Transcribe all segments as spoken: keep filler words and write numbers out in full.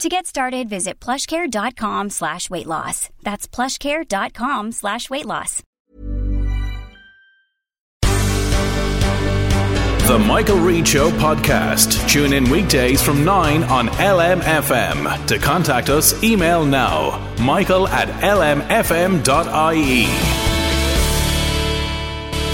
To get started, visit plushcare.com slash weight loss. That's plushcare.com slash weight loss. The Michael Reid Show podcast. Tune in weekdays from nine on L M F M. To contact us, email now, michael at lmfm.ie.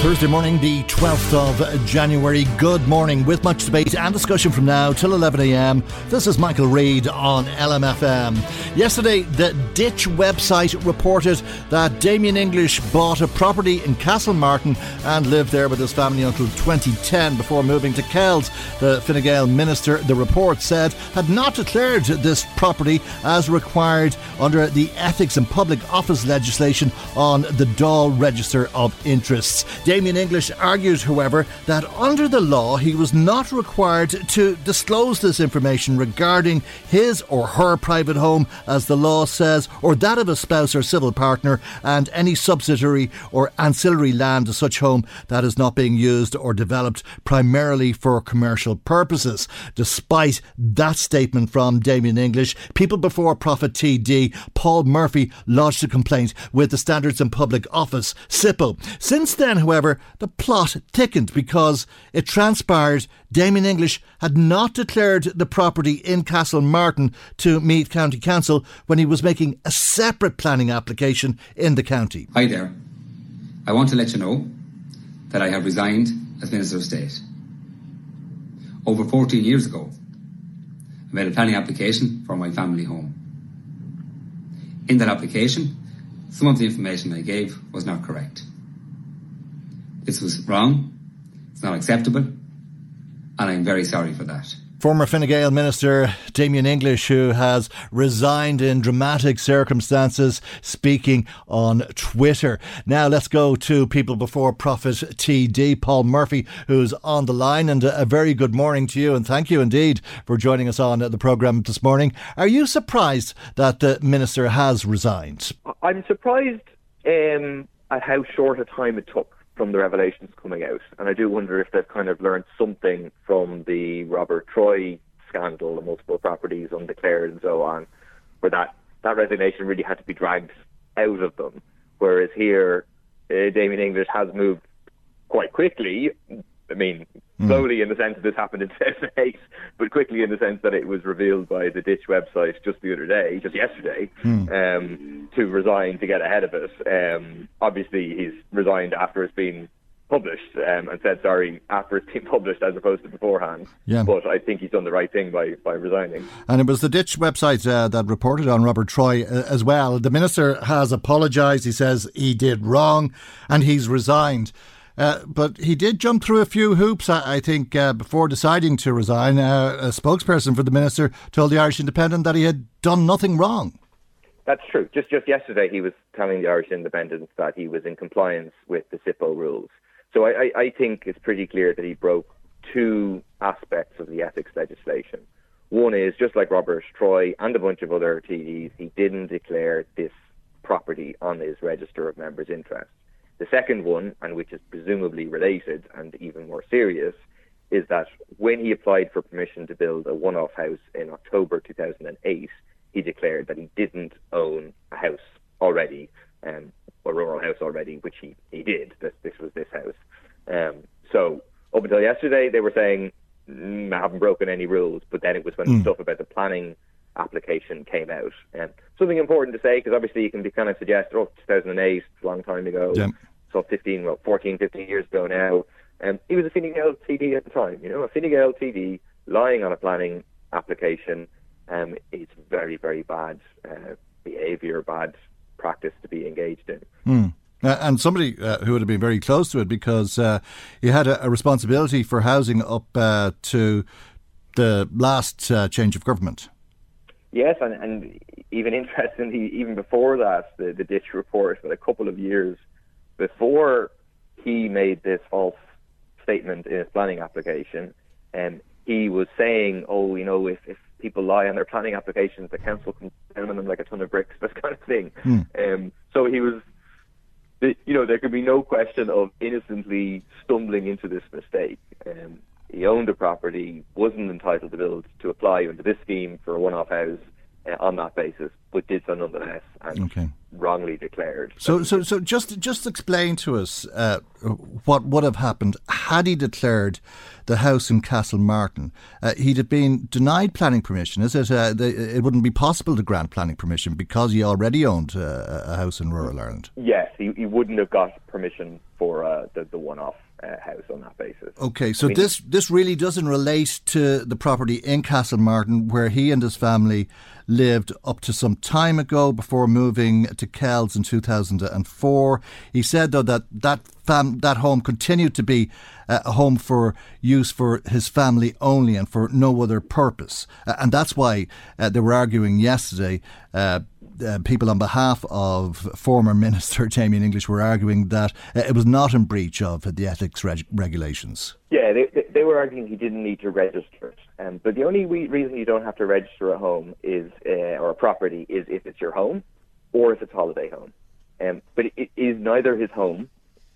Thursday morning, the twelfth of January. Good morning, with much debate and discussion from now till eleven a.m. This is Michael Reid on L M F M. Yesterday, the Ditch website reported that Damien English bought a property in Castle Martin and lived there with his family until twenty ten before moving to Kells. The Fine Gael minister, the report said, had not declared this property as required under the Ethics in Public Office legislation on the Dáil Register of Interests. Damien English argues, however, that under the law he was not required to disclose this information regarding his or her private home, as the law says, or that of a spouse or civil partner, and any subsidiary or ancillary land to such home that is not being used or developed primarily for commercial purposes. Despite that statement from Damien English, People Before Profit T D Paul Murphy lodged a complaint with the Standards in Public Office, SIPO. Since then, however, the plot thickened, because it transpired Damien English had not declared the property in Castle Martin to Meath County Council when he was making a separate planning application in the county. Hi there. I want to let you know that I have resigned as Minister of State. Over fourteen years ago, I made a planning application for my family home. In that application, some of the information I gave was not correct. This was wrong, it's not acceptable, and I'm very sorry for that. Former Fine Gael Minister Damien English, who has resigned in dramatic circumstances, speaking on Twitter. Now let's go to People Before Profit T D, Paul Murphy, who's on the line. And a very good morning to you, and thank you indeed for joining us on the programme this morning. Are you surprised that the Minister has resigned? I'm surprised um, at how short a time it took from the revelations coming out. And I do wonder if they've kind of learned something from the Robert Troy scandal, the multiple properties undeclared and so on, where that, that resignation really had to be dragged out of them. Whereas here, uh, Damien English has moved quite quickly. I mean, slowly mm. in the sense that this happened in two thousand eight, but quickly in the sense that it was revealed by the Ditch website just the other day, just yesterday, mm. um, to resign to get ahead of it. Um, obviously, he's resigned after it's been published um, and said sorry after it's been published as opposed to beforehand. Yeah. But I think he's done the right thing by, by resigning. And it was the Ditch website uh, that reported on Robert Troy uh, as well. The Minister has apologised. He says he did wrong and he's resigned. Uh, but he did jump through a few hoops, I, I think, uh, before deciding to resign. Uh, a spokesperson for the Minister told the Irish Independent that he had done nothing wrong. That's true. Just just yesterday he was telling the Irish Independent that he was in compliance with the SIPO rules. So I, I, I think it's pretty clear that he broke two aspects of the ethics legislation. One is, just like Robert Troy and a bunch of other T Ds, he didn't declare this property on his register of members' interest. The second one, and which is presumably related and even more serious, is that when he applied for permission to build a one-off house in October two thousand eight, he declared that he didn't own a house already, um, a rural house already, which he, he did, that this was this house. Um, so up until yesterday, they were saying, mm, I haven't broken any rules, but then it was when mm. the stuff about the planning application came out. Um, something important to say, because obviously you can be kind of suggest, oh, two thousand eight, a long time ago, yeah. so fifteen, well, fourteen, fifteen years ago now. Um, he was a Fine Gael T D at the time, you know, a Fine Gael T D lying on a planning application. Um, it's very, very bad uh, behaviour, bad practice to be engaged in. Mm. Uh, and somebody uh, who would have been very close to it, because uh, he had a, a responsibility for housing up uh, to the last uh, change of government. Yes, and, and even interestingly, even before that, the, the Ditch report, but a couple of years before he made this false statement in his planning application, um, he was saying, oh, you know, if, if people lie on their planning applications, the council comes down on them like a ton of bricks, that kind of thing. Mm. Um, so he was, the, you know, there could be no question of innocently stumbling into this mistake. Um, He owned a property, wasn't entitled to build, to apply under this scheme for a one-off house uh, on that basis, but did so nonetheless, and okay. wrongly declared. So, so, so just just explain to us uh, what would have happened had he declared the house in Castle Martin. Uh, he'd have been denied planning permission. Is it? Uh, the, it wouldn't be possible to grant planning permission because he already owned uh, a house in rural Ireland. Yes, he, he wouldn't have got permission for uh, the, the one-off. Uh, house on that basis. Okay, so I mean, this this really doesn't relate to the property in Castle Martin where he and his family lived up to some time ago before moving to Kells in two thousand four. He said, though, that that, fam- that home continued to be uh, a home for use for his family only and for no other purpose. Uh, and that's why uh, they were arguing yesterday. Uh, Uh, people on behalf of former Minister Damien English were arguing that uh, it was not in breach of uh, the ethics reg- regulations. Yeah, they, they were arguing he didn't need to register it. Um, but the only re- reason you don't have to register a home is, uh, or a property is if it's your home or if it's a holiday home. Um, but it is neither his home,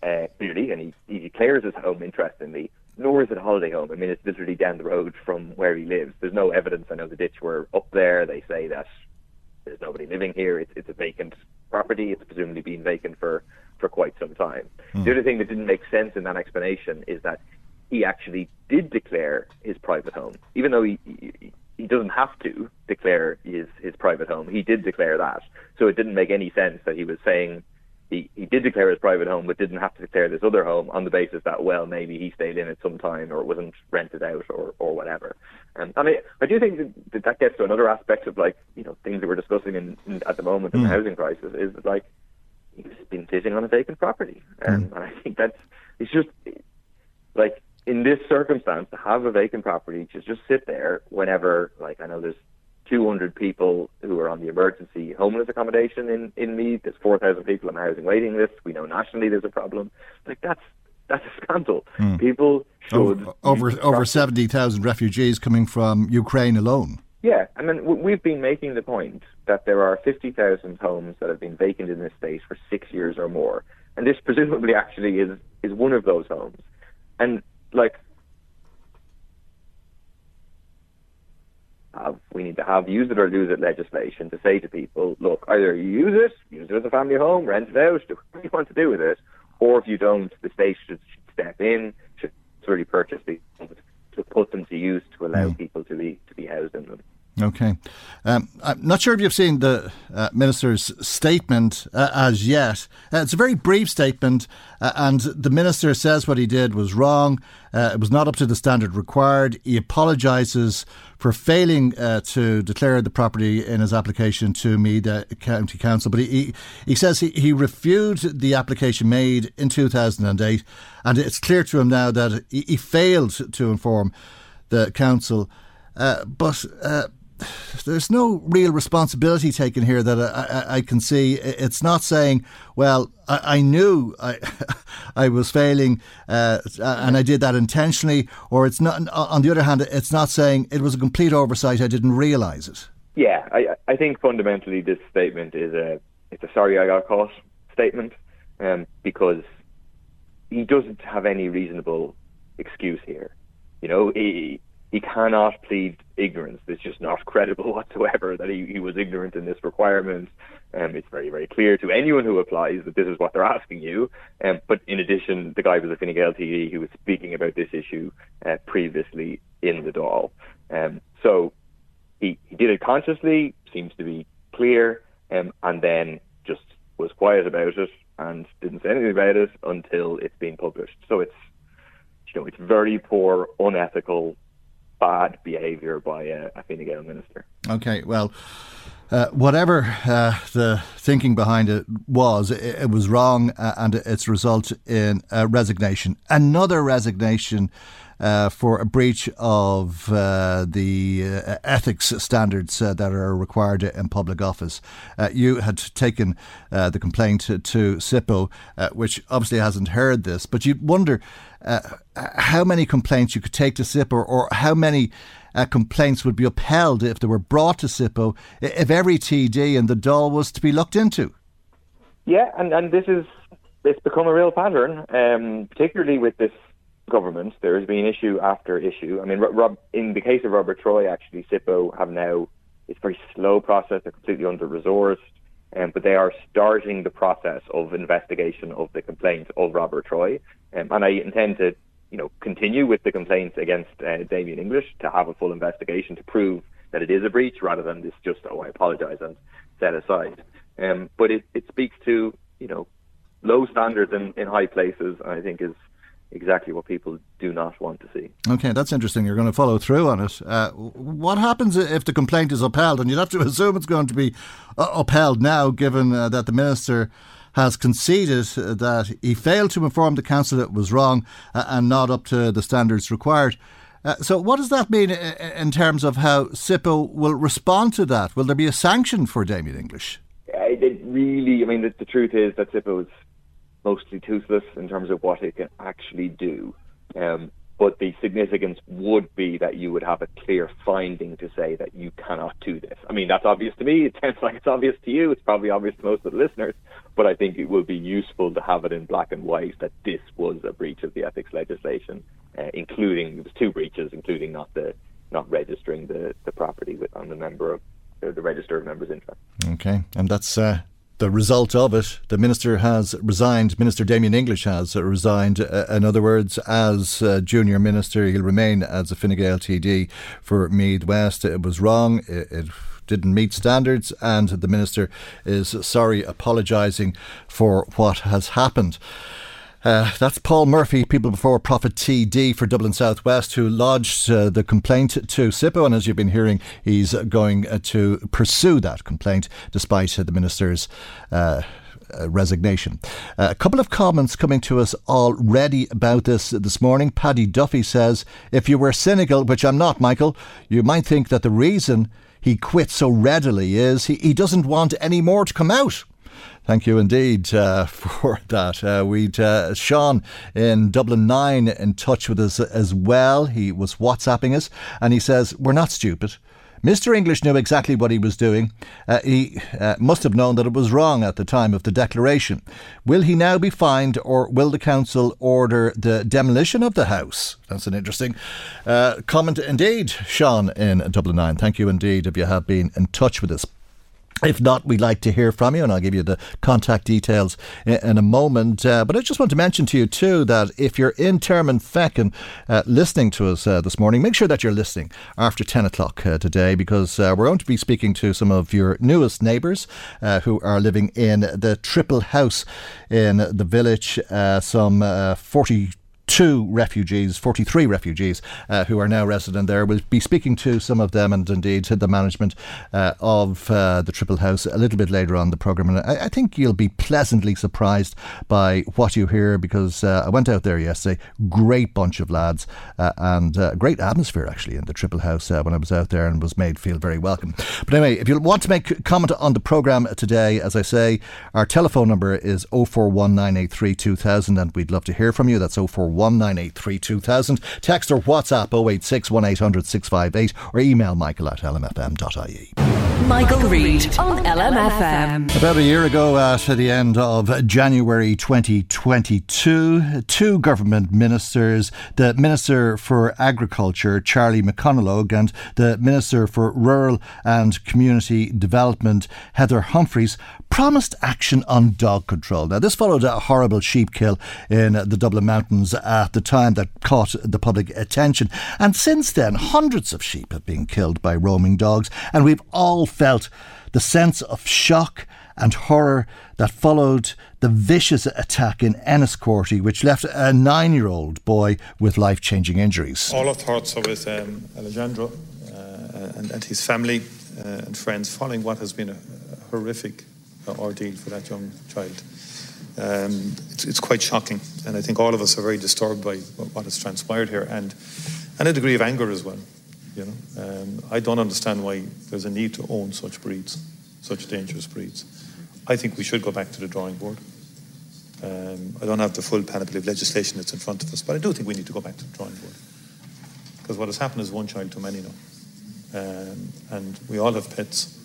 uh, clearly, and he, he declares his home, interestingly, nor is it a holiday home. I mean, it's literally down the road from where he lives. There's no evidence. I know the Ditch were up there. They say that there's nobody living here. It's, it's a vacant property. It's presumably been vacant for, for quite some time. Mm. The other thing that didn't make sense in that explanation is that he actually did declare his private home. Even though he he doesn't have to declare his, his private home, he did declare that. So it didn't make any sense that he was saying he, he did declare his private home but didn't have to declare this other home on the basis that, well, maybe he stayed in at some time or wasn't rented out or, or whatever. And I mean, I do think that that gets to another aspect of, like, you know, things that we're discussing in, in, at the moment in mm. the housing crisis is that, like, he's been sitting on a vacant property. Um, mm. And I think that's, it's just, like, in this circumstance, to have a vacant property, to just sit there whenever, like, I know there's two hundred people who are on the emergency homeless accommodation in, in Meath, there's four thousand people on the housing waiting list, we know nationally there's a problem. Like, that's, that's a scandal. Mm. People should... Over over, over seventy thousand refugees coming from Ukraine alone. Yeah, I mean, we've been making the point that there are fifty thousand homes that have been vacant in this state for six years or more. And this presumably actually is, is one of those homes. And, like, have, we need to have use it or lose it legislation to say to people, look, either you use it, use it as a family home, rent it out, do what you want to do with it, or if you don't, the state should step in, should really purchase these homes to put them to use to allow mm. people to be to be housed in them. Okay. Um, I'm not sure if you've seen the uh, Minister's statement uh, as yet. Uh, it's a very brief statement, uh, and the Minister says what he did was wrong. Uh, it was not up to the standard required. He apologises for failing uh, to declare the property in his application to Meath County Council. But he he says he, he reviewed the application made in two thousand eight, and it's clear to him now that he, he failed to inform the council. Uh, but... Uh, There's no real responsibility taken here that I, I, I can see. It's not saying, well, I, I knew I I was failing uh, and I did that intentionally, or it's not. On the other hand, it's not saying it was a complete oversight, I didn't realise it. Yeah, I, I think fundamentally this statement is a, it's a sorry I got caught statement um, because he doesn't have any reasonable excuse here. You know, he... He cannot plead ignorance. It's just not credible whatsoever that he, he was ignorant in this requirement. Um, it's very, very clear to anyone who applies that this is what they're asking you. Um, but in addition, the guy was a Fine Gael T D who was speaking about this issue uh, previously in the Dáil. Um, so he, he did it consciously, seems to be clear, um, and then just was quiet about it and didn't say anything about it until it's been published. So it's, you know, it's very poor, unethical, bad behaviour by a, a Fine Gael minister. Okay, well, uh, whatever uh, the thinking behind it was, it, it was wrong, uh, and it's resulted in uh, resignation. Another resignation uh, for a breach of uh, the uh, ethics standards uh, that are required in public office. Uh, you had taken uh, the complaint to, to SIPO, uh, which obviously hasn't heard this, but you'd wonder Uh, how many complaints you could take to SIPO, or, or how many uh, complaints would be upheld if they were brought to SIPO, if every T D in the Dáil was to be looked into. Yeah, and, and this is, it's become a real pattern, um, particularly with this government. There has been issue after issue. I mean, Rob, in the case of Robert Troy, actually, SIPO have now, it's a very slow process, they're completely under-resourced, um, but they are starting the process of investigation of the complaint of Robert Troy. Um, and I intend to, you know, continue with the complaints against uh, Damien English to have a full investigation to prove that it is a breach rather than this just, oh, I apologise and set aside. Um, but it, it speaks to, you know, low standards in, in high places, I think, is exactly what people do not want to see. Okay, that's interesting. You're going to follow through on it. Uh, what happens if the complaint is upheld? And you'd have to assume it's going to be uh, upheld now, given uh, that the minister has conceded that he failed to inform the council it was wrong and not up to the standards required. Uh, so what does that mean in terms of how SIPO will respond to that? Will there be a sanction for Damien English? It really, I mean, the, the truth is that SIPO is mostly toothless in terms of what it can actually do. Um, but the significance would be that you would have a clear finding to say that you cannot do this. I mean, that's obvious to me. It sounds like it's obvious to you. It's probably obvious to most of the listeners. But I think it will be useful to have it in black and white that this was a breach of the ethics legislation, uh, including the two breaches, including not the not registering the, the property with, on the member of the register of members' interest. Okay, and that's uh, the result of it. The minister has resigned. Minister Damien English has resigned. Uh, in other words, as uh, junior minister, he'll remain as a Fine Gael T D for Meath West. It was wrong. It. it didn't meet standards, and the minister is sorry, apologising for what has happened. Uh, that's Paul Murphy, People Before Profit T D for Dublin South West, who lodged uh, the complaint to SIPO, and as you've been hearing, he's going uh, to pursue that complaint despite uh, the minister's Uh, Uh, resignation. Uh, a couple of comments coming to us already about this this morning. Paddy Duffy says, if you were cynical, which I'm not, Michael, you might think that the reason he quit so readily is he, he doesn't want any more to come out. Thank you indeed uh, for that. Uh, we'd uh, Sean in Dublin nine in touch with us as well. He was WhatsApping us and he says, we're not stupid. Mister English knew exactly what he was doing. Uh, he uh, must have known that it was wrong at the time of the declaration. Will he now be fined, or will the council order the demolition of the house? That's an interesting uh, comment indeed, Sean in Dublin nine. Thank you indeed if you have been in touch with us. If not, we'd like to hear from you, and I'll give you the contact details in, in a moment. Uh, but I just want to mention to you too that if you're in Termonfeckin uh, listening to us uh, this morning, make sure that you're listening after ten o'clock uh, today, because uh, we're going to be speaking to some of your newest neighbours uh, who are living in the Tribble House in the village. Uh, some uh, forty Two refugees, forty-three refugees uh, who are now resident there. We'll be speaking to some of them and indeed the management uh, of uh, the Tribble House a little bit later on the programme. And I, I think you'll be pleasantly surprised by what you hear, because uh, I went out there yesterday, great bunch of lads uh, and uh, great atmosphere actually in the Tribble House uh, when I was out there, and was made feel very welcome. But anyway, if you want to make comment on the programme today, as I say, our telephone number is oh four one nine eight three two thousand and we'd love to hear from you. That's oh four one nine eight three two thousand. Text or WhatsApp oh eight six one eight hundred six five eight, or email michael at l m f m dot i e. Michael Reid on L M F M. About a year ago, at the end of January twenty twenty-two, two government ministers, the Minister for Agriculture, Charlie McConalogue, and the Minister for Rural and Community Development, Heather Humphreys, promised action on dog control. Now, this followed a horrible sheep kill in the Dublin Mountains at the time that caught the public attention. And since then, hundreds of sheep have been killed by roaming dogs, and we've all felt the sense of shock and horror that followed the vicious attack in Enniscorthy, which left a nine-year-old boy with life-changing injuries. All our thoughts are with um, Alejandro uh, and, and his family uh, and friends following what has been a horrific uh, ordeal for that young child. Um, it's, it's quite shocking, and I think all of us are very disturbed by what has transpired here, and, and a degree of anger as well. You know, um, I don't understand why there's a need to own such breeds, such dangerous breeds. I think we should go back to the drawing board. Um, I don't have the full panoply of legislation that's in front of us, but I do think we need to go back to the drawing board. Because what has happened is one child too many now. Um, and we all have pets.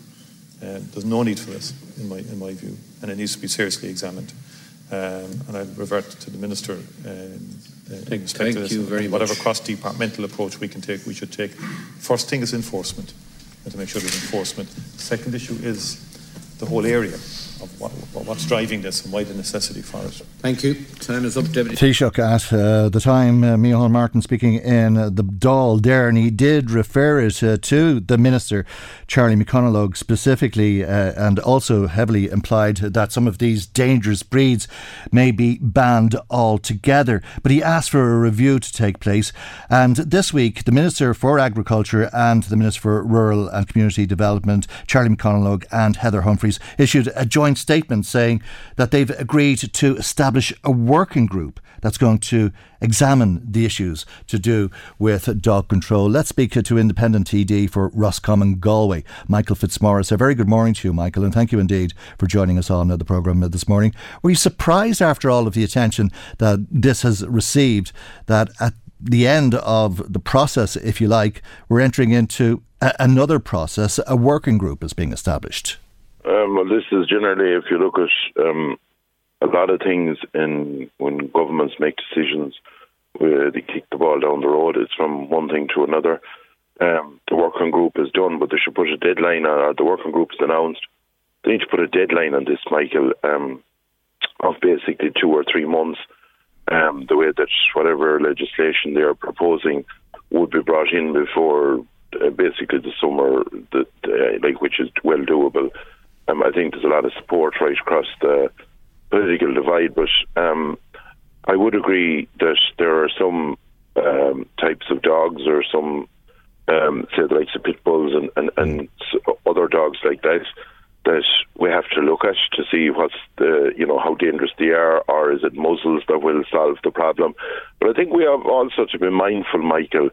Uh, there's no need for this, in my in my view, and it needs to be seriously examined. Um, and I revert to the Minister um, Uh, thank, thank you very much. Whatever cross-departmental approach we can take, we should take. First thing is enforcement, and to make sure there's enforcement. Second issue is the whole area of what, what's driving this and why the necessity for it. Thank you. Time is up, Deputy Taoiseach. At uh, the time, uh, Michael Martin speaking in uh, the Dáil there, and he did refer it uh, to the Minister, Charlie McConalogue, specifically, uh, and also heavily implied that some of these dangerous breeds may be banned altogether. But he asked for a review to take place, and this week, the Minister for Agriculture and the Minister for Rural and Community Development, Charlie McConalogue and Heather Humphreys, issued a joint statement saying that they've agreed to establish a working group that's going to examine the issues to do with dog control. Let's speak to Independent T D for Roscommon Galway, Michael Fitzmaurice. A very good morning to you, Michael, and thank you indeed for joining us on the programme this morning. Were you surprised after all of the attention that this has received that at the end of the process, if you like, we're entering into a- another process, a working group is being established? Um, well, this is generally, if you look at um, a lot of things in when governments make decisions where they kick the ball down the road, it's from one thing to another. Um, the working group is done, but they should put a deadline on uh, the working group is announced. They need to put a deadline on this, Michael, um, of basically two or three months, um, the way that whatever legislation they are proposing would be brought in before uh, basically the summer, that, uh, like which is well doable. Um, I think there's a lot of support right across the political divide, but um, I would agree that there are some um, types of dogs or some, um, say, the likes of pit bulls and, and, and other dogs like that, that we have to look at to see what's the, you know, how dangerous they are, or is it muzzles that will solve the problem. But I think we have also to be mindful, Michael,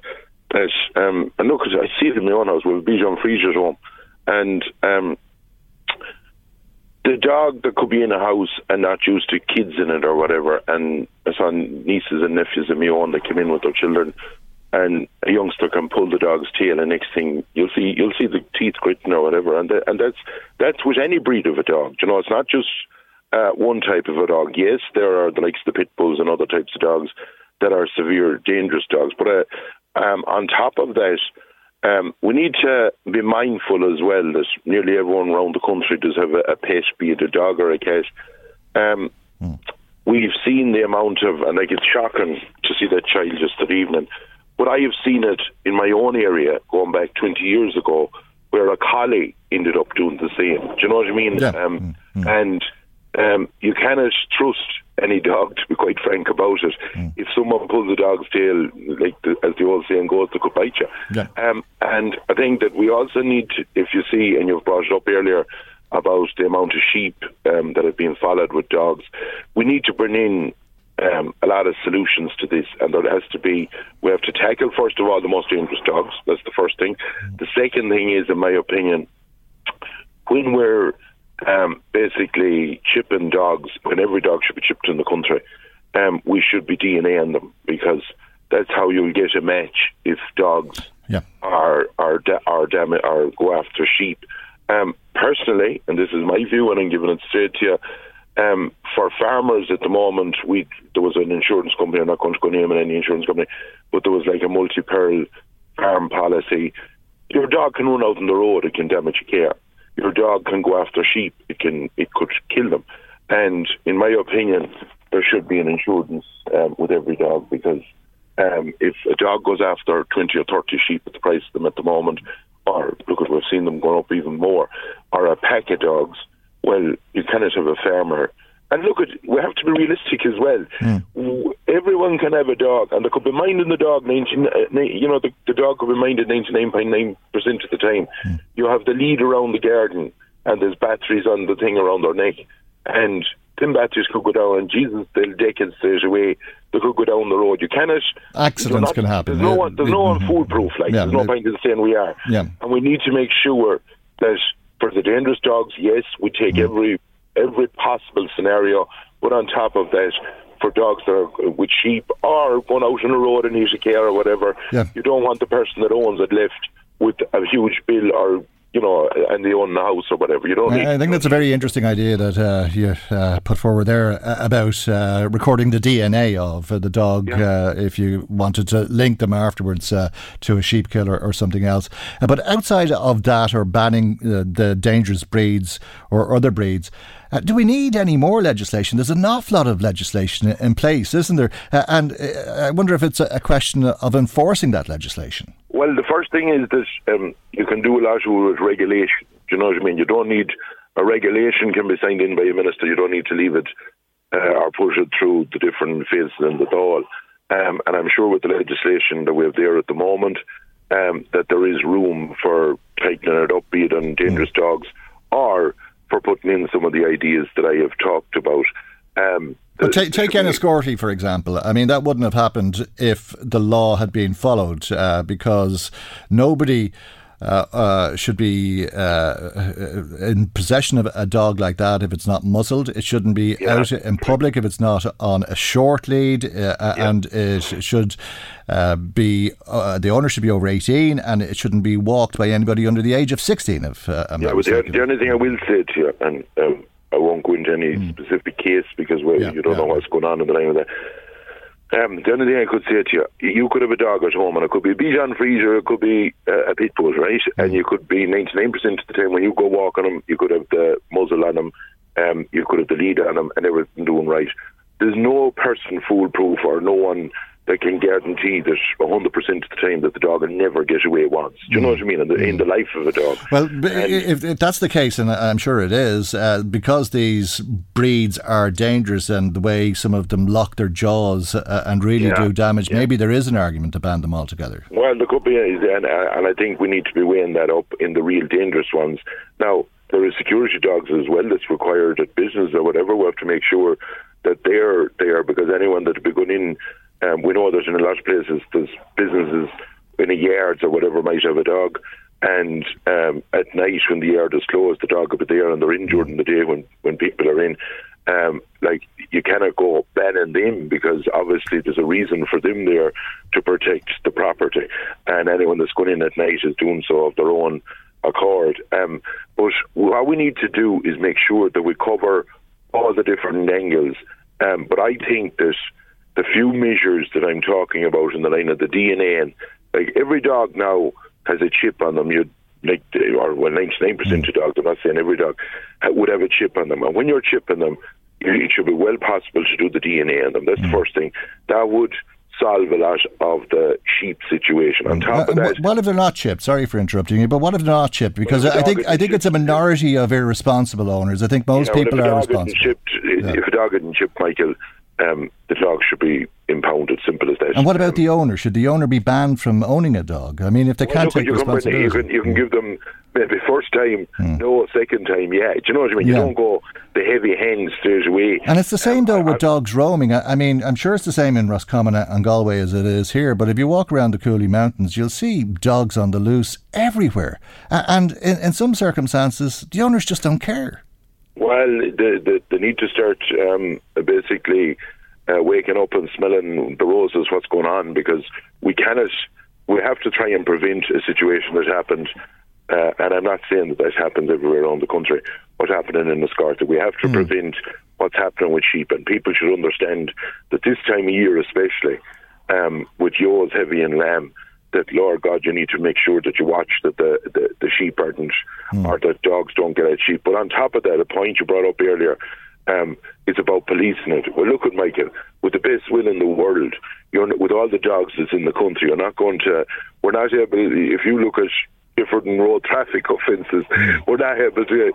that, um, and look, I see it in my own house, we'll be John Freeze at home, and um, the dog that could be in a house and not used to kids in it or whatever, and I saw nieces and nephews of my own that came in with their children, and a youngster can pull the dog's tail, and next thing you'll see, you'll see the teeth gritting or whatever, and that, and that's that's with any breed of a dog. You know, it's not just uh, one type of a dog. Yes, there are the likes of the pit bulls and other types of dogs that are severe, dangerous dogs, but uh, um, on top of that, Um, we need to be mindful as well that nearly everyone around the country does have a, a pet, be it a dog or a cat. Um, mm. We've seen the amount of, and like it's shocking to see that child just that evening, but I have seen it in my own area going back twenty years ago where a collie ended up doing the same. Do you know what I mean? Yeah. Um, mm. And um, you cannot trust any dog, to be quite frank about it. Mm. If someone pulls a dog's tail, like the, as the old saying goes, they could bite you. Yeah. Um, and I think that we also need to, if you see, and you've brought it up earlier, about the amount of sheep um, that have been followed with dogs, we need to bring in um, a lot of solutions to this, and there has to be, we have to tackle, first of all, the most dangerous dogs. That's the first thing. Mm. The second thing is, in my opinion, when we're Um, basically chipping dogs, when every dog should be chipped in the country, um, we should be DNAing them, because that's how you'll get a match if dogs yeah. are are da- are, dam- are go after sheep. Um, personally, and this is my view, and I'm giving it straight to you, um, for farmers at the moment, we there was an insurance company, I'm not going to go name any insurance company, but there was like a multi-peril farm policy. Your dog can run out on the road, it can damage your care. Your dog can go after sheep, it can it could kill them. And in my opinion, there should be an insurance um, with every dog, because um, if a dog goes after twenty or thirty sheep at the price of them at the moment, or look at, we've seen them going up even more, or a pack of dogs, well, you cannot have a farmer. And look, at, we have to be realistic as well. Mm. Everyone can have a dog, and they could be minding the dog, you know, the, the dog could be minded ninety-nine point nine percent of the time. Mm. You have the lead around the garden, and there's batteries on the thing around their neck, and them batteries could go down, and Jesus, they'll deck it straight away. They could go down the road. You cannot. Accidents not, can happen. There's no one, there's no one foolproof. Like, yeah, there's no point in saying we are. Yeah. And we need to make sure that for the dangerous dogs, yes, we take mm. every every possible scenario. But on top of that, for dogs that are with sheep or going out on the road and need a care or whatever, yeah. you don't want the person that owns it left with a huge bill or, you know, and they own the house or whatever. You don't. I, need I think that's a very interesting idea that uh, you uh, put forward there about uh, recording the D N A of uh, the dog yeah. uh, if you wanted to link them afterwards uh, to a sheep killer or something else. Uh, but outside of that, or banning uh, the dangerous breeds or other breeds, Uh, do we need any more legislation? There's an awful lot of legislation in place, isn't there? Uh, and uh, I wonder if it's a, a question of enforcing that legislation. Well, the first thing is that um, you can do a lot with regulation. Do you know what I mean? You don't need a regulation can be signed in by a minister. You don't need to leave it uh, or push it through the different phases in the Dáil. Um, and I'm sure with the legislation that we have there at the moment, um, that there is room for tightening it up, be it on dangerous mm. dogs or for putting in some of the ideas that I have talked about. Um, but take, take Enniscorthy, for example. I mean, that wouldn't have happened if the law had been followed, uh, because nobody uh, uh, should be uh, in possession of a dog like that if it's not muzzled. It shouldn't be yeah. out in public if it's not on a short lead, uh, yeah. and it should uh, be, uh, the owner should be over eighteen, and it shouldn't be walked by anybody under the age of sixteen. If, uh, I'm yeah, well, the, the only thing I will say to you, and um, I won't go into any mm. specific case because well, yeah, you don't yeah. know what's going on in the name of that. Um, the only thing I could say to you, you could have a dog at home, and it could be a Bichon Frise, it could be uh, a pit bull, right? Mm. And you could be ninety-nine percent of the time when you go walking them, you could have the muzzle on them, um, you could have the lead on them, and everything doing right. There's no person foolproof or no one that can guarantee that one hundred percent of the time that the dog will never get away once. Do you know what I mean? In the, in the life of a dog. Well, if, if that's the case, and I'm sure it is, uh, because these breeds are dangerous and the way some of them lock their jaws uh, and really yeah, do damage, yeah. maybe there is an argument to ban them altogether. Well, there could be, and I think we need to be weighing that up in the real dangerous ones. Now, there are security dogs as well that's required at business or whatever. We have to make sure that they're there, because anyone that would be going in, Um, we know that in a lot of places there's businesses in the yards or whatever might have a dog, and um, at night when the yard is closed, the dog will be there, and they're injured in the day when, when people are in. Um, like, you cannot go banning them, because obviously there's a reason for them there to protect the property, and anyone that's going in at night is doing so of their own accord. Um, but what we need to do is make sure that we cover all the different angles. Um, but I think that the few measures that I'm talking about in the line of the D N A, and like every dog now has a chip on them. You like, or well, ninety-nine percent of dogs. I'm not saying every dog would have a chip on them. And when you're chipping them, it should be well possible to do the D N A on them. That's mm. the first thing. That would solve a lot of the sheep situation. On top of that, what if they're not chipped? Sorry for interrupting you, but what if they're not chipped? Because I think I think it's a minority of irresponsible owners. I think most you know, people are responsible. Chipped, yeah. If a dog isn't chipped, Michael, Um, the dog should be impounded, simple as that. And what about um, the owner? Should the owner be banned from owning a dog? I mean, if they well, can't look, take you responsibility... You can, you can mm. give them maybe first time, mm. no, second time, yeah. Do you know what I mean? Yeah. You don't go the heavy hand straight away. And it's the same, um, though, with I've, dogs roaming. I, I mean, I'm sure it's the same in Roscommon and Galway as it is here, but if you walk around the Cooley Mountains, you'll see dogs on the loose everywhere. And in, in some circumstances, the owners just don't care. Well, the, the, the need to start um, basically uh, waking up and smelling the roses, what's going on, because we cannot, we have to try and prevent a situation that happened uh, and I'm not saying that this happens everywhere around the country, what's happening in Enniscorthy. We have to mm. prevent what's happening with sheep, and people should understand that this time of year especially, um, with ewes heavy and lamb, that, Lord God, you need to make sure that you watch that the, the, the sheep aren't, mm. or that dogs don't get at sheep. But on top of that, a point you brought up earlier, um, is about policing it. Well, look at Michael, with the best will in the world, you're with all the dogs that's in the country, you're not going to, we're not able, if you look at different road traffic offences, mm. we're not able to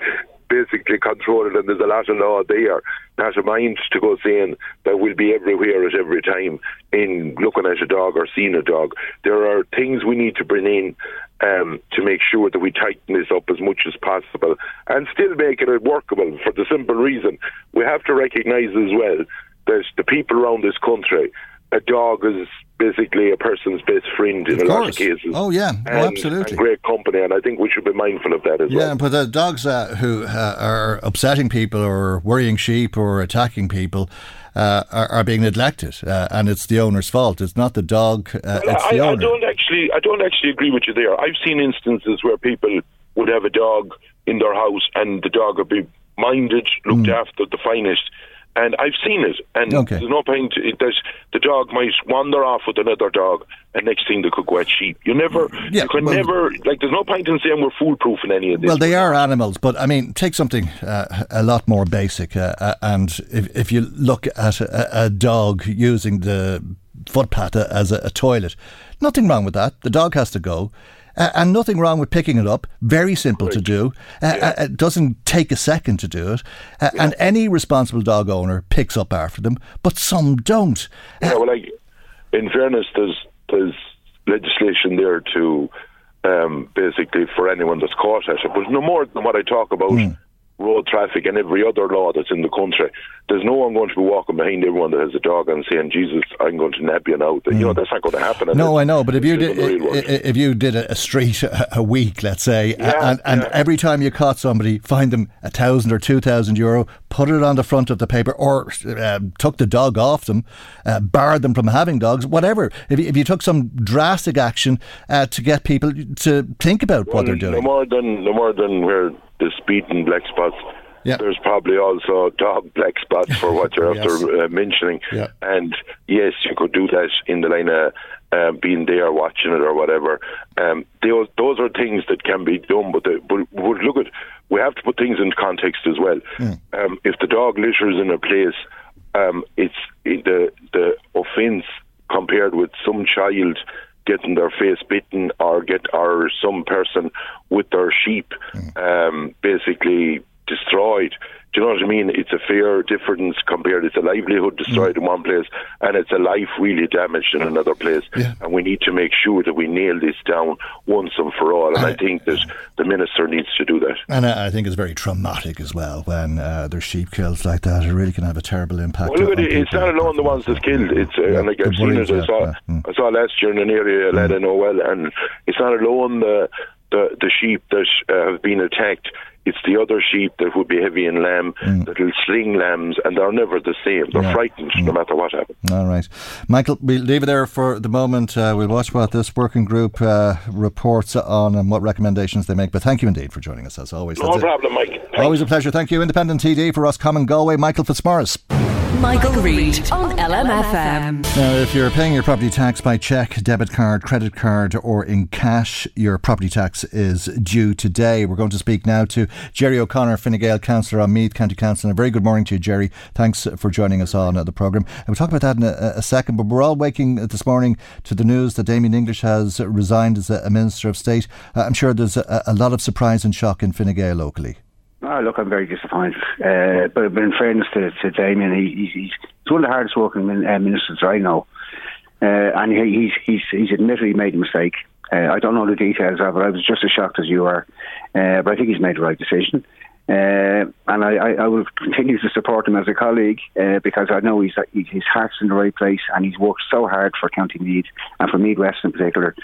basically control it, and there's a lot of law there. Not a mind to go saying that we'll be everywhere at every time in looking at a dog or seeing a dog. There are things we need to bring in um, to make sure that we tighten this up as much as possible and still make it workable, for the simple reason we have to recognise as well that the people around this country, a dog is basically a person's best friend in of a course. lot of cases. Oh, yeah. Oh, and, absolutely. And great company, and I think we should be mindful of that as yeah, well. Yeah, but the dogs uh, who uh, are upsetting people or worrying sheep or attacking people uh, are, are being neglected, uh, and it's the owner's fault. It's not the dog, uh, well, it's I, the owner. I don't, actually, I don't actually agree with you there. I've seen instances where people would have a dog in their house and the dog would be minded, looked mm. after, the finest. And I've seen it, and okay. there's no point. It, there's, the dog might wander off with another dog, and next thing they could go at sheep. You never, yeah, you can well, never, like, there's no point in saying we're foolproof in any of this. Well, they are animals, but I mean, take something uh, a lot more basic. Uh, and if, if you look at a, a dog using the footpath as a, a toilet, nothing wrong with that. The dog has to go. Uh, and nothing wrong with picking it up. Very simple right. to do. Uh, yeah. uh, it doesn't take a second to do it. Uh, yeah. And any responsible dog owner picks up after them, but some don't. Uh, yeah, well, like, in fairness, there's, there's legislation there to um, basically for anyone that's caught at it. But no more than what I talk about mm. road traffic and every other law that's in the country. There's no one going to be walking behind everyone that has a dog and saying, Jesus, I'm going to nab you now. Mm. You know, that's not going to happen. No, it? I know, but if you, did, if you did a street a week, let's say, yeah, and, and yeah. every time you caught somebody, find them a thousand or two thousand euro, put it on the front of the paper, or uh, took the dog off them, uh, barred them from having dogs, whatever. If you, if you took some drastic action uh, to get people to think about well, what they're doing. No more than, no more than where the beaten black spots. Yeah. There's probably also dog black spots for what you're yes. after uh, mentioning. Yeah. And yes, you could do that in the line of uh, being there watching it or whatever. Um, those those are things that can be done, but, the, but look at we have to put things in context as well. Mm. Um, if the dog litters in a place, um, it's the the offence compared with some child getting their face bitten or get or some person with their sheep mm. um, basically destroyed. Do you know what I mean? It's a fair difference compared. It's a livelihood destroyed mm. in one place, and it's a life really damaged in another place. Yeah. And we need to make sure that we nail this down once and for all. And, and I, I think that the minister needs to do that. And I think it's very traumatic as well when uh, there's sheep killed like that. It really can have a terrible impact. Well, look, it, it's not alone the ones that's killed. It's uh, yeah, and like I've seen it. I saw, yeah. mm. I saw last year in an area mm. I don't know well, and it's not alone the the, the sheep that uh, have been attacked. It's the other sheep that would be heavy in lamb, mm. that'll sling lambs, and they're never the same. They're yeah. frightened mm. no matter what happens. All right. Michael, we'll leave it there for the moment. Uh, we'll watch what this working group uh, reports on and what recommendations they make. But thank you indeed for joining us, as always. No That's problem, it. Mike. Thanks. Always a pleasure. Thank you. Independent T D for Roscommon Galway, Michael Fitzmaurice. Michael, Michael Reid on L M F M. Now, if you're paying your property tax by cheque, debit card, credit card, or in cash, your property tax is due today. We're going to speak now to Jerry O'Connor, Fine Gael councillor on Meath County Council. And a very good morning to you, Jerry. Thanks for joining us on the programme. And we'll talk about that in a, a second, but we're all waking this morning to the news that Damien English has resigned as a, a Minister of State. Uh, I'm sure there's a, a lot of surprise and shock in Fine Gael locally. Oh, look, I'm very disappointed. Uh, but, but in fairness to, to Damien, he, he's, he's one of the hardest working min, uh, ministers I know. Uh, and he, he's, he's, he's admitted he made a mistake. Uh, I don't know the details of it. I was just as shocked as you are. Uh, but I think he's made the right decision. Uh, and I, I, I will continue to support him as a colleague uh, because I know he's, he, his heart's in the right place, and he's worked so hard for County Meath and for Meath West in particular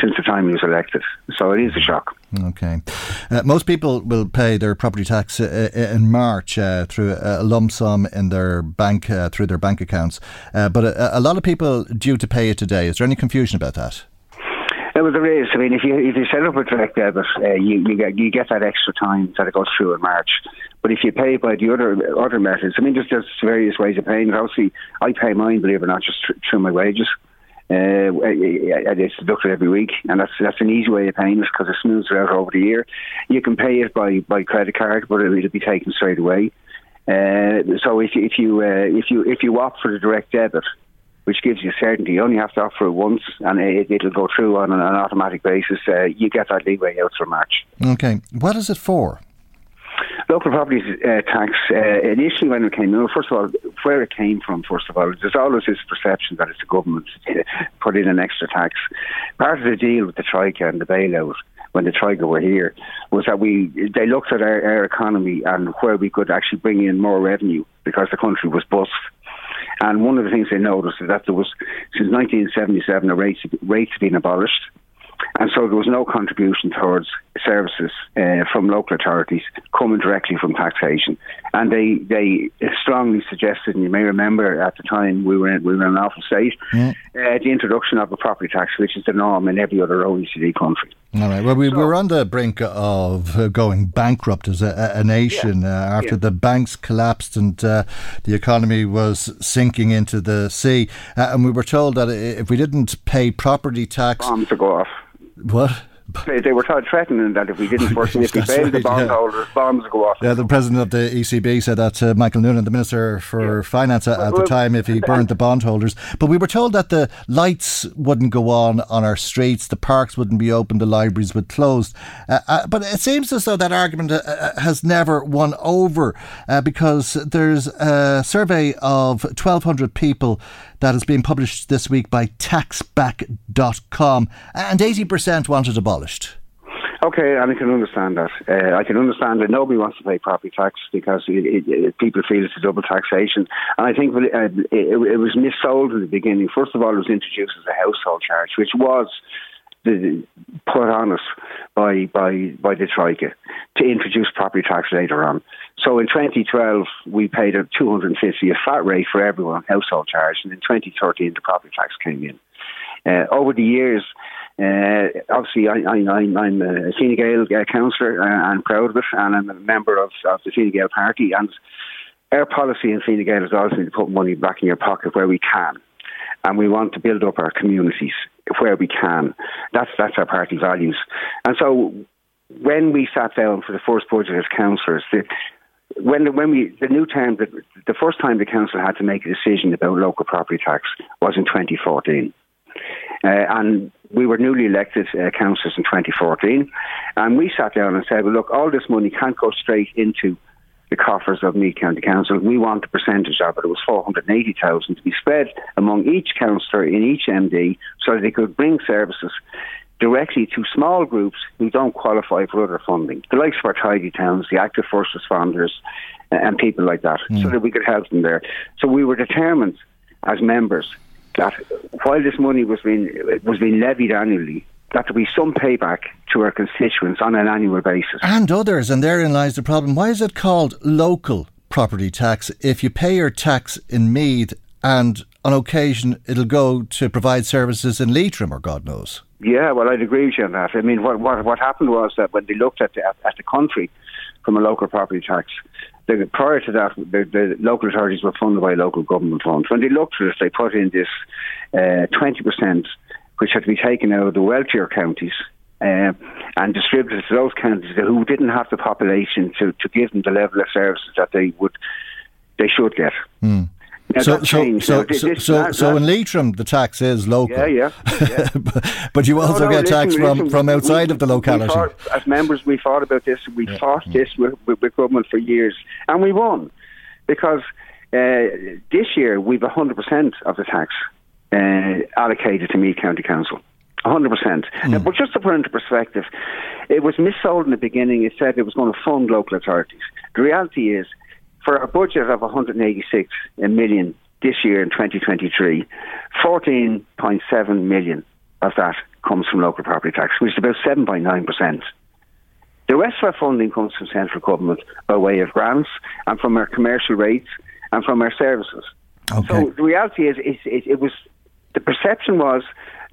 since the time he was elected. So it is a shock. Okay. Uh, most people will pay their property tax uh, in March uh, through a lump sum in their bank, uh, through their bank accounts. Uh, but a, a lot of people due to pay it today. Is there any confusion about that? No, there is. I mean, if you if you set up a direct debit, uh, you you get you get that extra time that it goes through in March. But if you pay by the other other methods, I mean, there's, there's various ways of paying. Obviously, I pay mine, believe it or not, just through my wages. Uh, it's deducted every week, and that's that's an easy way of paying it because it smooths it out over the year. You can pay it by, by credit card, but it'll be taken straight away. Uh, so if if you uh, if you if you opt for the direct debit, which gives you certainty, you only have to opt for it once, and it, it'll go through on an, an automatic basis. Uh, you get that leeway out for March. Okay, what is it for? Local property uh, tax. Uh, initially, when it came in, first of all, where it came from. First of all, there's always this perception that it's the government uh, put in an extra tax. Part of the deal with the Troika and the bailout, when the Troika were here, was that we they looked at our, our economy and where we could actually bring in more revenue because the country was bust. And one of the things they noticed is that there was, since nineteen seventy-seven, the rates rates had been abolished. And so there was no contribution towards services uh, from local authorities coming directly from taxation. And they, they strongly suggested, and you may remember at the time we were in, we were in an awful state, yeah. uh, the introduction of a property tax, which is the norm in every other O E C D country. All right. Well, we so, were on the brink of going bankrupt as a, a nation yeah, uh, after yeah. the banks collapsed and uh, the economy was sinking into the sea. Uh, and we were told that if we didn't pay property tax... Bombs would go off. What? They, they were threatening that if we didn't first, if we failed right, the bondholders, yeah. bombs would go off. Yeah, the president of the E C B said that to Michael Noonan, the Minister for yeah. Finance at well, the well, time, if he burnt the bondholders. But we were told that the lights wouldn't go on on our streets, the parks wouldn't be open, the libraries would close. Uh, uh, but it seems as though that argument uh, has never won over uh, because there's a survey of twelve hundred people that has been published this week by tax back dot com, and eighty percent want it abolished. Okay, and I can understand that. Uh, I can understand that nobody wants to pay property tax because it, it, it, people feel it's a double taxation. And I think it, it, it was missold in the beginning. First of all, it was introduced as a household charge, which was the, put on us by, by, by the Troika to introduce property tax later on. So in twenty twelve, we paid a two hundred fifty, a flat rate for everyone, household charge. And in twenty thirteen, the property tax came in. Uh, over the years, uh, obviously, I, I, I'm a Fine Gael uh, councillor, uh, I'm proud of it, and I'm a member of, of the Fine Gael party. And our policy in Fine Gael is always to put money back in your pocket where we can. And we want to build up our communities where we can. That's, that's our party values. And so when we sat down for the first budget as councillors, the When the, when we the new term the, the first time the council had to make a decision about local property tax was in twenty fourteen, uh, and we were newly elected uh, councillors in twenty fourteen, and we sat down and said, well, look, all this money can't go straight into the coffers of Meath County Council. We want a percentage of it. It was four hundred eighty thousand to be spread among each councillor in each M D, so that they could bring services directly to small groups who don't qualify for other funding, the likes of our tidy towns, the active first responders, and people like that, mm. so that we could help them there. So we were determined as members that while this money was being was being levied annually, that there be some payback to our constituents on an annual basis. And others, and therein lies the problem. Why is it called local property tax if you pay your tax in Meath and on occasion it'll go to provide services in Leitrim or God knows? Yeah, well, I'd agree with you on that. I mean, what what, what happened was that when they looked at the, at, at the country from a local property tax, the, prior to that, the, the local authorities were funded by local government funds. When they looked at it, they put in this uh, twenty percent, which had to be taken out of the wealthier counties uh, and distributed to those counties who didn't have the population to, to give them the level of services that they would they should get. Mm. Now so, so, so, now, so, so, that, so that, in Leitrim, the tax is local. Yeah, yeah. yeah. but, but you also no, no, get listen, tax listen, from, from outside we, of the locality. Fought, as members, we fought about this. We yeah. fought yeah. this with, with, with government for years. And we won. Because uh, this year, we've one hundred percent of the tax uh, allocated to Meath County Council. one hundred percent. Mm. Now, but just to put into perspective, it was missold in the beginning. It said it was going to fund local authorities. The reality is, for a budget of one hundred eighty-six million this year in twenty twenty-three, fourteen point seven million of that comes from local property tax, which is about seven point nine percent. The rest of our funding comes from central government by way of grants and from our commercial rates and from our services. Okay. So the reality is, it, it, it was the perception was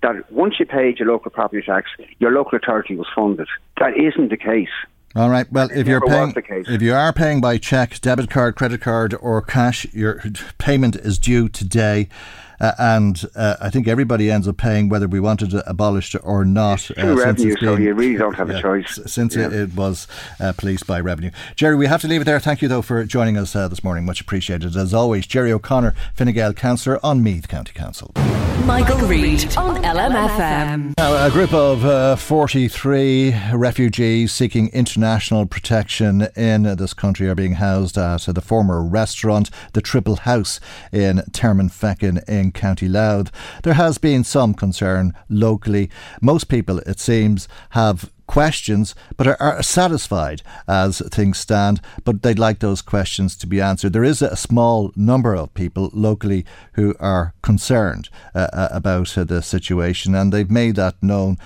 that once you paid your local property tax, your local authority was funded. That isn't the case. All right. Well, if you're paying, if you are paying by cheque, debit card, credit card, or cash, your payment is due today, uh, and uh, I think everybody ends up paying, whether we wanted it abolished or not. It's uh, revenue, so you really don't have yeah, a choice. Since yeah. it, it was uh, policed by revenue, Gerry, we have to leave it there. Thank you though for joining us uh, this morning. Much appreciated as always. Gerry O'Connor, Fine Gael councillor on Meath County Council. Michael Reid on L M F M. Now, a group of uh, forty-three refugees seeking international protection in this country are being housed at the former restaurant, the Tribble House in Termonfeckin in County Louth. There has been some concern locally. Most people, it seems, have questions but are, are satisfied as things stand, but they'd like those questions to be answered. There is a small number of people locally who are concerned uh, about uh, the situation, and they've made that known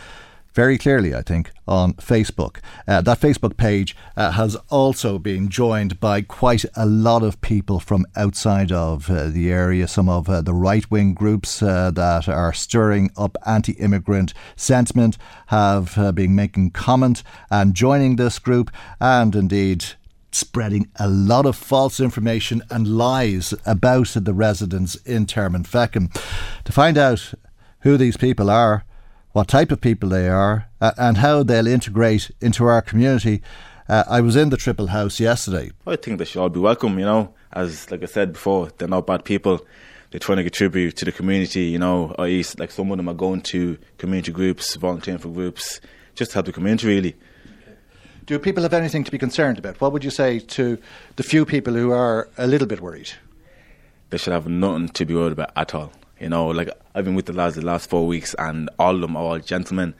very clearly, I think, on Facebook. Uh, that Facebook page uh, has also been joined by quite a lot of people from outside of uh, the area, some of uh, the right-wing groups uh, that are stirring up anti-immigrant sentiment have uh, been making comment and joining this group, and indeed spreading a lot of false information and lies about the residents in Termonfeckin. To find out who these people are, what type of people they are, uh, and how they'll integrate into our community. Uh, I was in the Tribble House yesterday. I think they should all be welcome, you know. As, like I said before, they're not bad people. They're trying to contribute to the community, you know. that is, like some of them are going to community groups, volunteering for groups, just to help the community, really. Do people have anything to be concerned about? What would you say to the few people who are a little bit worried? They should have nothing to be worried about at all. You know, like, I've been with the lads the last four weeks and all of them are all gentlemen.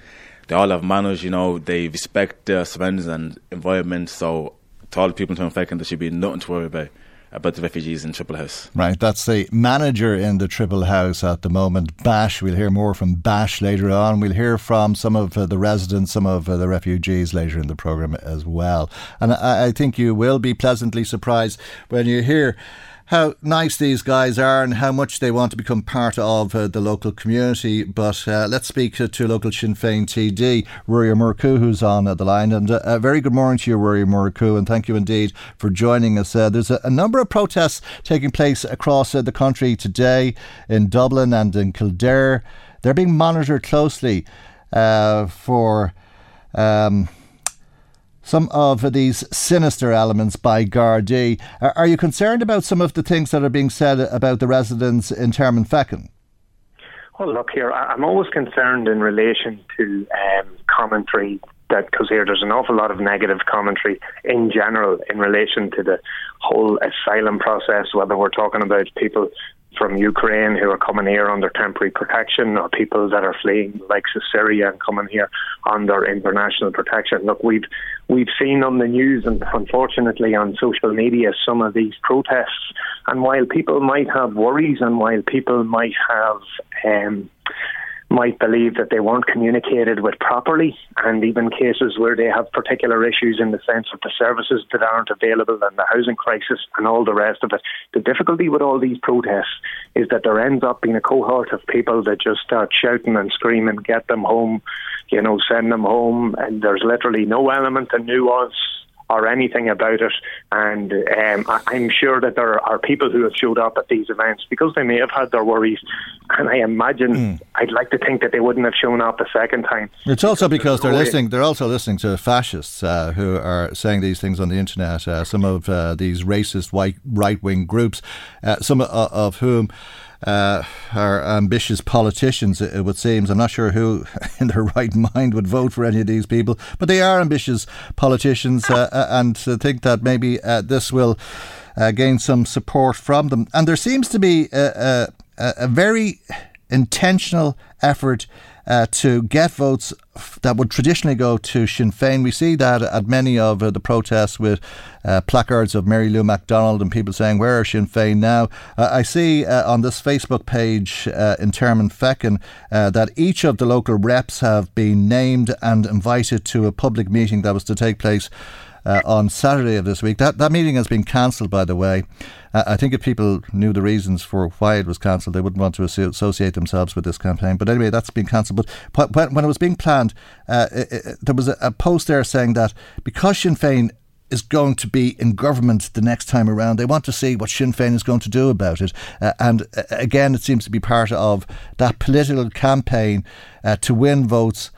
They all have manners, you know, they respect their surroundings and environment. So to all the people in Termonfeckin, there should be nothing to worry about, about the refugees in Tribble House. Right, that's the manager in the Tribble House at the moment, Bash. We'll hear more from Bash later on. We'll hear from some of uh, the residents, some of uh, the refugees later in the programme as well. And I, I think you will be pleasantly surprised when you hear how nice these guys are and how much they want to become part of uh, the local community. But uh, let's speak to, to local Sinn Féin T D, Rory Murcú, who's on uh, the line. And uh, a very good morning to you, Rory Murcú, and thank you indeed for joining us. Uh, there's a, a number of protests taking place across uh, the country today in Dublin and in Kildare. They're being monitored closely uh, for Um, some of these sinister elements by Gardaí. Are you concerned about some of the things that are being said about the residents in Termonfeckin? Well, look here, I'm always concerned in relation to um, commentary, that because here there's an awful lot of negative commentary in general in relation to the whole asylum process, whether we're talking about people from Ukraine who are coming here under temporary protection or people that are fleeing like Syria and coming here under international protection. Look, we've we've seen on the news and unfortunately on social media some of these protests, and while people might have worries and while people might have um, might believe that they weren't communicated with properly, and even cases where they have particular issues in the sense of the services that aren't available and the housing crisis and all the rest of it. The difficulty with all these protests is that there ends up being a cohort of people that just start shouting and screaming, get them home, you know, send them home, and there's literally no element of nuance or anything about it. And um, I'm sure that there are people who have showed up at these events because they may have had their worries, and I imagine mm. I'd like to think that they wouldn't have shown up a second time. It's also because they're listening they're also listening to fascists uh, who are saying these things on the internet, uh, some of uh, these racist white right-wing groups, uh, some of, of whom Uh, are ambitious politicians, it would seem. I'm not sure who in their right mind would vote for any of these people, but they are ambitious politicians uh, and think that maybe uh, this will uh, gain some support from them. And there seems to be a, a, a very intentional effort uh, to get votes that would traditionally go to Sinn Féin. We see that at many of uh, the protests with uh, placards of Mary Lou MacDonald and people saying, where are Sinn Féin now? Uh, I see uh, on this Facebook page uh, in Termonfeckin uh, that each of the local reps have been named and invited to a public meeting that was to take place uh, on Saturday of this week. That that meeting has been cancelled, by the way. Uh, I think if people knew the reasons for why it was cancelled, they wouldn't want to associate themselves with this campaign. But anyway, that's been cancelled. But when, when it was being planned, uh, it, it, there was a, a post there saying that because Sinn Féin is going to be in government the next time around, they want to see what Sinn Féin is going to do about it. Uh, and uh, again, it seems to be part of that political campaign uh, to win votes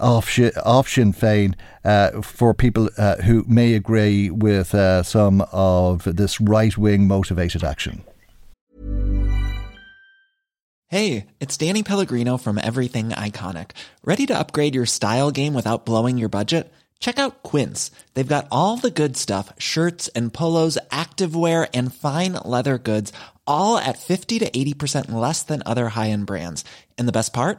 off, Sh- off Sinn Féin uh, for people uh, who may agree with uh, some of this right-wing motivated action. Hey, it's Danny Pellegrino from Everything Iconic. Ready to upgrade your style game without blowing your budget? Check out Quince. They've got all the good stuff, shirts and polos, activewear and fine leather goods, all at fifty to eighty percent less than other high-end brands. And the best part?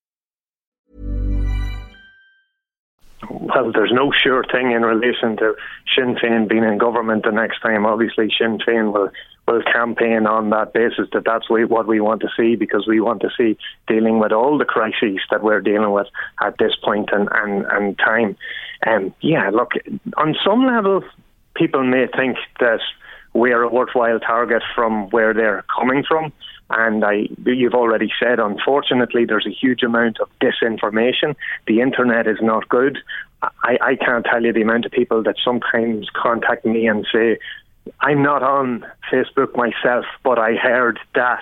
Well, there's no sure thing in relation to Sinn Féin being in government the next time. Obviously, Sinn Féin will, will campaign on that basis, that that's what we want to see, because we want to see dealing with all the crises that we're dealing with at this point and, and, and time. Um, yeah, look, on some level, people may think that we are a worthwhile target from where they're coming from. And I, you've already said, unfortunately, there's a huge amount of disinformation. The internet is not good. I, I can't tell you the amount of people that sometimes contact me and say, I'm not on Facebook myself, but I heard that.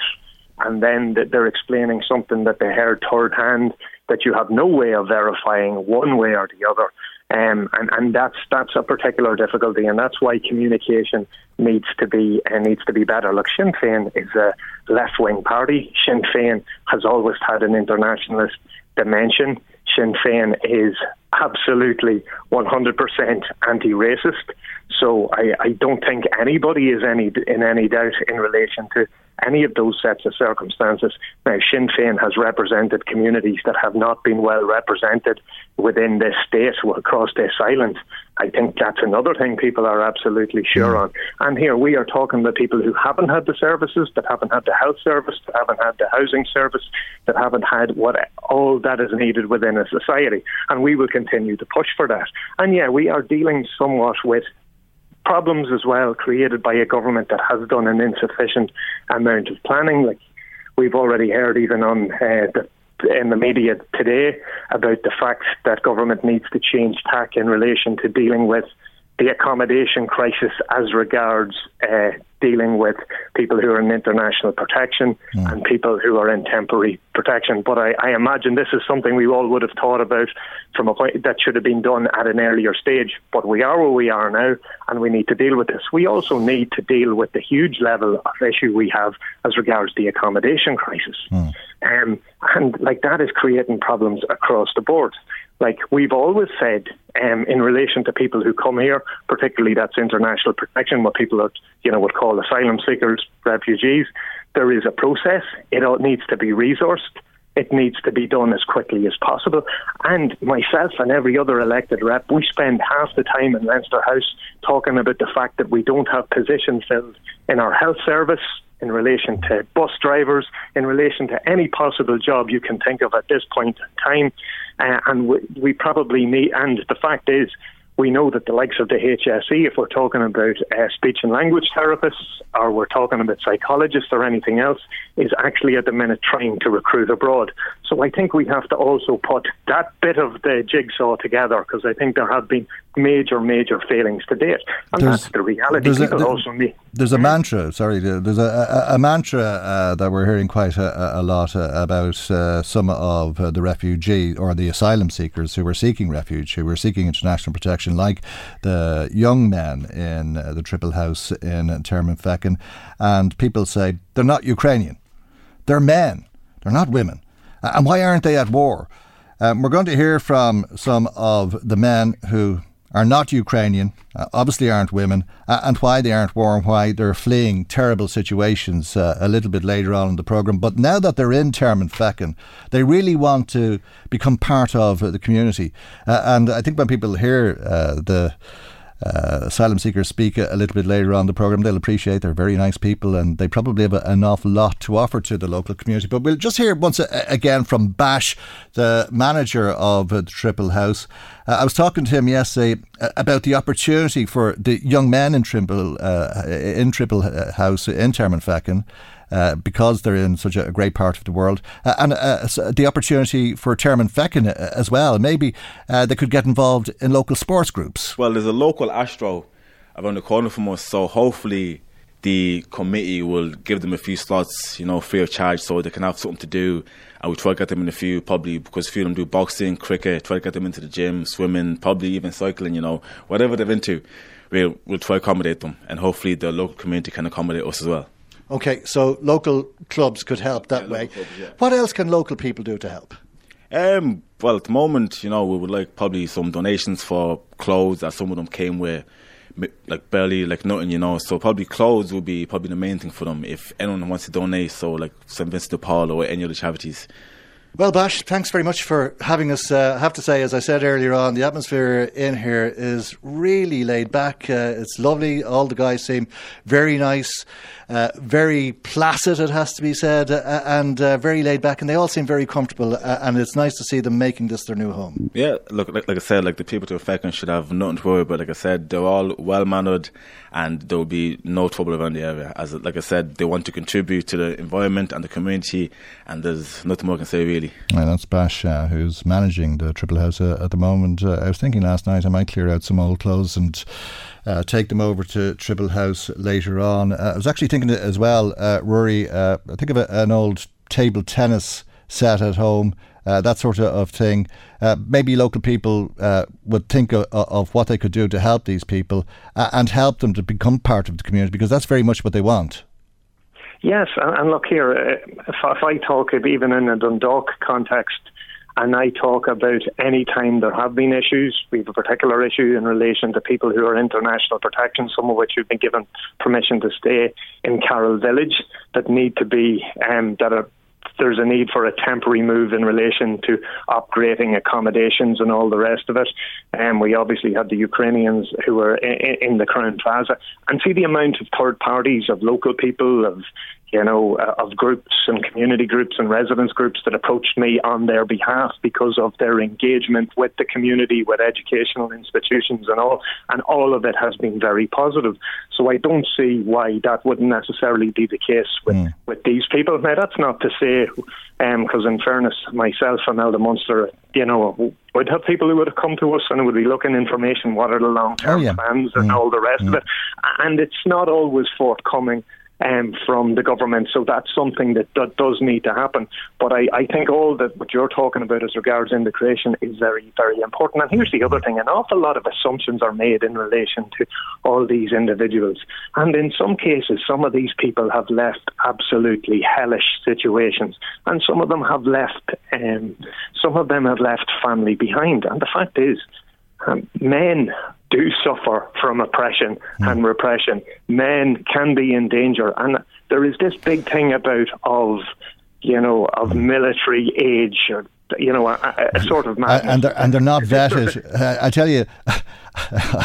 And then they're explaining something that they heard third hand that you have no way of verifying one way or the other. Um, and, and that's that's a particular difficulty, and that's why communication needs to be uh, needs to be better. Look, Sinn Féin is a left-wing party. Sinn Féin has always had an internationalist dimension. Sinn Féin is absolutely one hundred percent anti-racist. So I, I don't think anybody is any in any doubt in relation to any of those sets of circumstances. Now, Sinn Féin has represented communities that have not been well represented within this state across this island. I think that's another thing people are absolutely sure on. And here we are talking to people who haven't had the services, that haven't had the health service, that haven't had the housing service, that haven't had what all that is needed within a society. And we will continue to push for that. And yeah, we are dealing somewhat with problems as well created by a government that has done an insufficient amount of planning. Like we've already heard even on uh, the, in the media today about the fact that government needs to change tack in relation to dealing with the accommodation crisis as regards uh, dealing with people who are in international protection mm. and people who are in temporary protection. But I, I imagine this is something we all would have thought about from a point that should have been done at an earlier stage. But we are where we are now, and we need to deal with this. We also need to deal with the huge level of issue we have as regards the accommodation crisis. Mm. Um, and like that is creating problems across the board. Like we've always said um, in relation to people who come here, particularly that's international protection, what people are, you know, would call asylum seekers, refugees, there is a process. It all needs to be resourced. It needs to be done as quickly as possible. And myself and every other elected rep, we spend half the time in Leinster House talking about the fact that we don't have positions filled in our health service, in relation to bus drivers, in relation to any possible job you can think of at this point in time. Uh, and we, we probably need, and the fact is, we know that the likes of the H S E, if we're talking about uh, speech and language therapists or we're talking about psychologists or anything else, is actually at the minute trying to recruit abroad. So I think we have to also put that bit of the jigsaw together, because I think there have been major, major failings to date. And there's, that's the reality. People a, there, also need. There's a mantra, sorry, there's a, a, a mantra uh, that we're hearing quite a, a lot uh, about uh, some of uh, the refugee or the asylum seekers who were seeking refuge, who were seeking international protection, like the young men in uh, the Tribble House in Termonfeckin. And people say, they're not Ukrainian. They're men. They're not women. Uh, and why aren't they at war? Um, we're going to hear from some of the men who are not Ukrainian, uh, obviously aren't women, uh, and why they aren't war and why they're fleeing terrible situations uh, a little bit later on in the programme. But now that they're in Termonfeckin, they really want to become part of the community. Uh, and I think when people hear uh, the uh, asylum seekers speak a little bit later on the programme. They'll appreciate they're very nice people and they probably have a, an awful lot to offer to the local community. But we'll just hear once a, again from Bash, the manager of the Tribble House. Uh, I was talking to him yesterday about the opportunity for the young men in Tribble, uh, in Tribble House in Termonfeckin, Uh, because they're in such a great part of the world, uh, and uh, the opportunity for Termonfeckin as well. Maybe uh, they could get involved in local sports groups. Well, there's a local Astro around the corner from us, so hopefully the committee will give them a few slots, you know, free of charge, so they can have something to do. And we try to get them in a few, probably, because a few of them do boxing, cricket, try to get them into the gym, swimming, probably even cycling, you know, whatever they're into. We'll, we'll try to accommodate them, and hopefully the local community can accommodate us as well. Okay, so local clubs could help that yeah, way. Clubs, yeah. What else can local people do to help? Um, well, at the moment, you know, we would like probably some donations for clothes, as some of them came with, like, barely, like, nothing, you know. So probably clothes would be probably the main thing for them, if anyone wants to donate, so, like, Saint Vincent de Paul or any other charities. Well, Bash, thanks very much for having us. Uh, I have to say, as I said earlier on, the atmosphere in here is really laid back. Uh, it's lovely. All the guys seem very nice, uh, very placid, it has to be said, uh, and uh, very laid back. And they all seem very comfortable, uh, and it's nice to see them making this their new home. Yeah, look, like, like I said, like the people to Affecting should have nothing to worry about. Like I said, they're all well-mannered, and there will be no trouble around the area. As Like I said, they want to contribute to the environment and the community, and there's nothing more I can say, really. Yeah, that's Bash, uh, who's managing the Tribble House uh, at the moment. Uh, I was thinking last night I might clear out some old clothes and uh, take them over to Tribble House later on. Uh, I was actually thinking as well, uh, Rory, uh, I think of a, an old table tennis set at home, uh, that sort of thing. Uh, maybe local people uh, would think of, of what they could do to help these people uh, and help them to become part of the community, because that's very much what they want. Yes, and look here, if I talk even in a Dundalk context, and I talk about any time there have been issues, we have a particular issue in relation to people who are international protection, some of which have been given permission to stay in Carroll Village, that need to be, um, that are, there's a need for a temporary move in relation to upgrading accommodations and all the rest of it. And um, we obviously had the Ukrainians who were in, in the current Gaza. And see the amount of third parties, of local people, of, you know, uh, of groups and community groups and residence groups that approached me on their behalf because of their engagement with the community, with educational institutions and all. And all of it has been very positive. So I don't see why that wouldn't necessarily be the case with, mm. with these people. Now, that's not to say, because um, in fairness, myself and Elder Munster, you know, we'd have people who would have come to us and would be looking information, what are the long-term oh, yeah. plans and mm. all the rest mm. of it. And it's not always forthcoming Um, from the government, so that's something that, that does need to happen. But I, I think all that what you're talking about as regards integration is very, very important. And here's the other thing, an awful lot of assumptions are made in relation to all these individuals, and in some cases some of these people have left absolutely hellish situations, and some of them have left um, some of them have left family behind. And the fact is, um, men do suffer from oppression and repression. Men can be in danger. And there is this big thing about, of, you know, of military age, or, you know, a, a sort of madness. And they're, and they're not vetted. I tell you,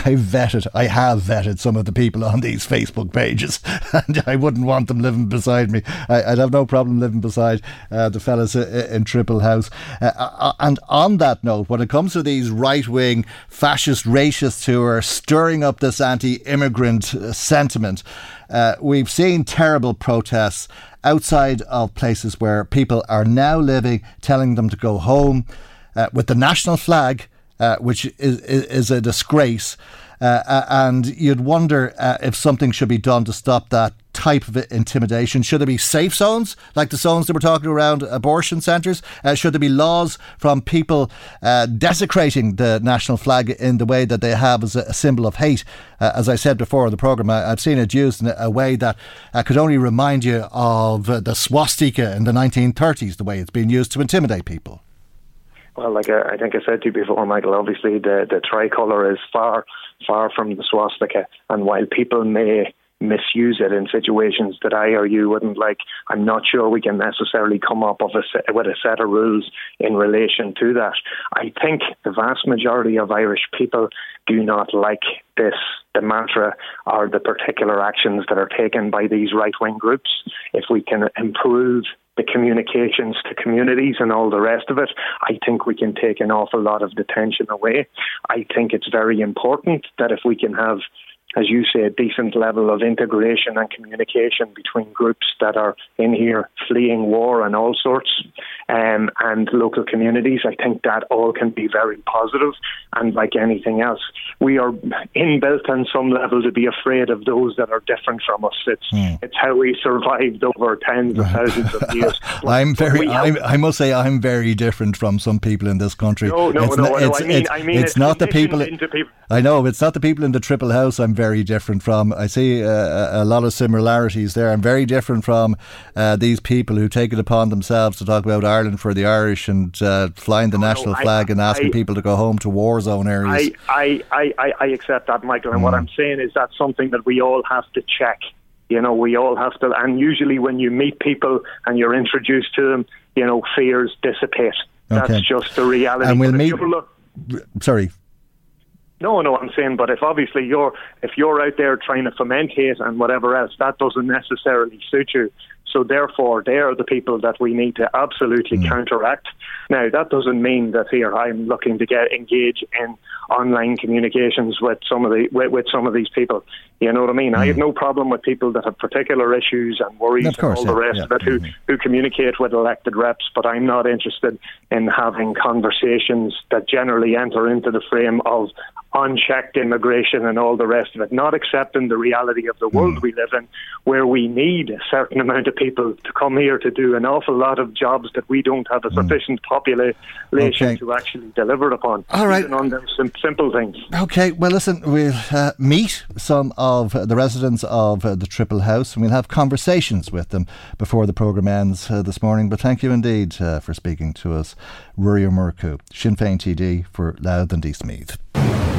I vetted, I have vetted some of the people on these Facebook pages, and I wouldn't want them living beside me. I'd have no problem living beside uh, the fellas in Tribble House. Uh, and on that note, when it comes to these right-wing fascist racists who are stirring up this anti-immigrant sentiment, uh, we've seen terrible protests outside of places where people are now living, telling them to go home uh, with the national flag, Uh, which is, is is a disgrace, uh, and you'd wonder uh, if something should be done to stop that type of intimidation. Should there be safe zones, like the zones that we're talking around abortion centres? Uh, should there be laws from people uh, desecrating the national flag in the way that they have as a symbol of hate? Uh, as I said before in the programme, I, I've seen it used in a way that uh, could only remind you of uh, the swastika in the nineteen thirties, the way it's been used to intimidate people. Well, like I, I think I said to you before, Michael, obviously the, the tricolour is far, far from the swastika. And while people may misuse it in situations that I or you wouldn't like. I'm not sure we can necessarily come up with a set, with a set of rules in relation to that. I think the vast majority of Irish people do not like this, the mantra or the particular actions that are taken by these right-wing groups. If we can improve the communications to communities and all the rest of it, I think we can take an awful lot of the tension away. I think it's very important that if we can have, as you say, a decent level of integration and communication between groups that are in here fleeing war and all sorts, um, and local communities, I think that all can be very positive. And like anything else, we are inbuilt on some level to be afraid of those that are different from us. It's mm. it's how we survived over tens of thousands of years. I'm very, I'm, I must say, I'm very different from some people in this country. No, no, it's no, not, no it's, I mean, it's, I mean, it's, it's not the people, people. I know it's not the people in the Tribble House. I'm very very different from. I see uh, a lot of similarities there. I'm very different from uh, these people who take it upon themselves to talk about Ireland for the Irish and uh, flying the oh, national no, I, flag and asking I, people to go home to war zone areas. I, I, I, I accept that, Michael, and mm. what I'm saying is that's something that we all have to check. You know, we all have to, and usually when you meet people and you're introduced to them, you know, fears dissipate. That's okay. Just the reality. And we'll meet, look, sorry. No, no, I'm saying, but if obviously you're if you're out there trying to foment hate and whatever else, that doesn't necessarily suit you. So therefore, they are the people that we need to absolutely mm. counteract. Now, that doesn't mean that here I'm looking to get engaged in online communications with some of the with, with some of these people. You know what I mean? Mm. I have no problem with people that have particular issues and worries and all yeah, the rest yeah, of it, who, mm-hmm. who communicate with elected reps, but I'm not interested in having conversations that generally enter into the frame of unchecked immigration and all the rest of it, not accepting the reality of the world mm. we live in, where we need a certain amount of people to come here to do an awful lot of jobs that we don't have a sufficient mm. population okay. to actually deliver upon. All right. Even on those sim- simple things. Okay, well listen, we'll uh, meet some of the residents of uh, the Tribble House and we'll have conversations with them before the programme ends uh, this morning, but thank you indeed uh, for speaking to us. Rory Murcú, Sinn Féin T D for Louth and East Meath.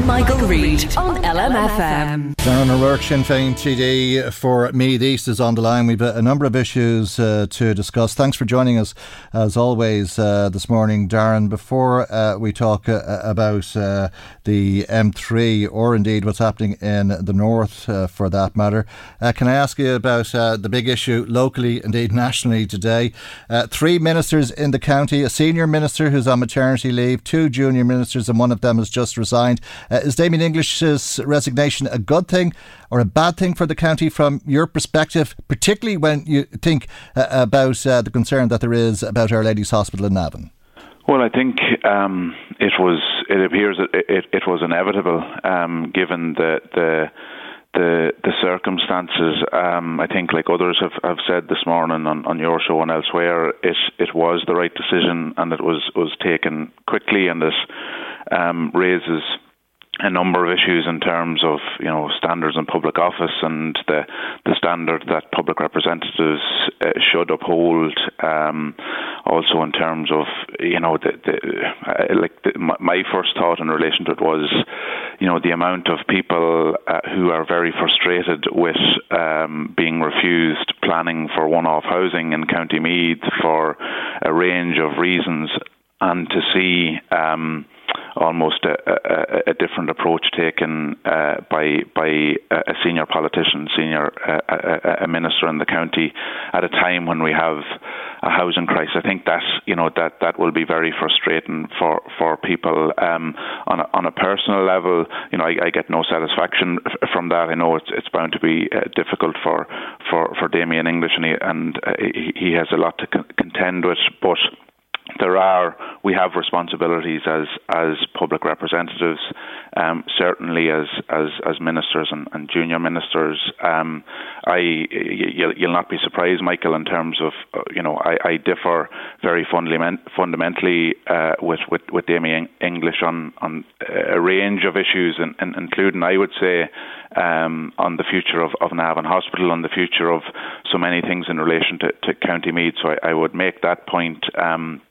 Michael, Michael Reid on L M F M. Darren O'Rourke, Sinn Féin T D for Meath East is on the line. We've a number of issues uh, to discuss. Thanks for joining us as always uh, this morning, Darren. Before uh, we talk uh, about uh, the M three or indeed what's happening in the north uh, for that matter, uh, can I ask you about uh, the big issue locally, indeed nationally today? Uh, three ministers in the county, a senior minister who's on maternity leave, two junior ministers and one of them has just resigned. Uh, is Damien English's resignation a good thing or a bad thing for the county from your perspective, particularly when you think uh, about uh, the concern that there is about Our Lady's Hospital in Navan? Well, I think um, it was. It appears that it, it, it was inevitable, um, given the the the, the circumstances. Um, I think, like others have, have said this morning on, on your show and elsewhere, it it was the right decision, and it was was taken quickly, and this um, raises a number of issues in terms of, you know, standards in public office and the the standard that public representatives uh, should uphold. Um, also, in terms of, you know, the, the, uh, like the, my first thought in relation to it was, you know, the amount of people uh, who are very frustrated with um, being refused planning for one-off housing in County Meath for a range of reasons, and to see Um, almost a, a, a different approach taken uh, by by a senior politician, senior uh, a, a minister in the county at a time when we have a housing crisis. I think that, you know, that, that will be very frustrating for for people um, on a, on a personal level. You know, I, I get no satisfaction f- from that. I know it's it's bound to be uh, difficult for, for for Damien English, and he, and uh, he has a lot to con- contend with, but There are, we have responsibilities as as public representatives, um, certainly as, as, as ministers and, and junior ministers. Um, I, you, you'll not be surprised, Michael, in terms of, you know, I, I differ very fundament, fundamentally uh, with, with, with Damien English on, on a range of issues, and, and including, I would say, Um, on the future of, of Navan Hospital, on the future of so many things in relation to, to County Meath. So I, I would make that point. Um,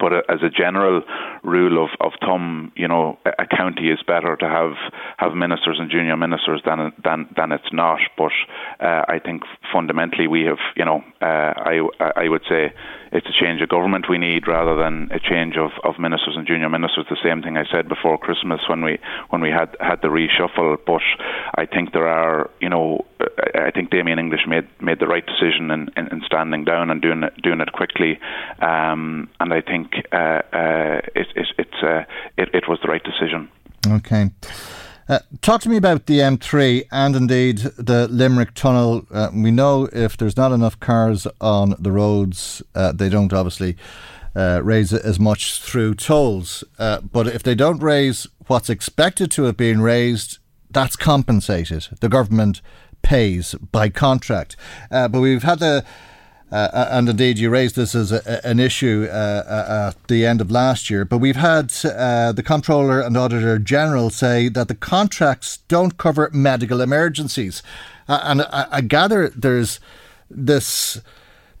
But as a general rule of, of thumb, you know, a county is better to have, have ministers and junior ministers than than than it's not. But uh, I think fundamentally we have, you know, uh, I I would say it's a change of government we need rather than a change of, of ministers and junior ministers. The same thing I said before Christmas when we when we had, had the reshuffle. But I think there are, you know, I think Damien English made made the right decision in, in, in standing down and doing it, doing it quickly. Um, and I think uh, uh, it, it, it's, uh, it, it was the right decision. Okay. Uh, talk to me about the M three and indeed the Limerick Tunnel. Uh, we know if there's not enough cars on the roads, uh, they don't obviously uh, raise as much through tolls. Uh, but if they don't raise what's expected to have been raised, that's compensated. The government pays by contract. Uh, but we've had the... Uh, and indeed, you raised this as a, an issue uh, at the end of last year. But we've had uh, the Comptroller and Auditor General say that the contracts don't cover medical emergencies. Uh, and I, I gather there's this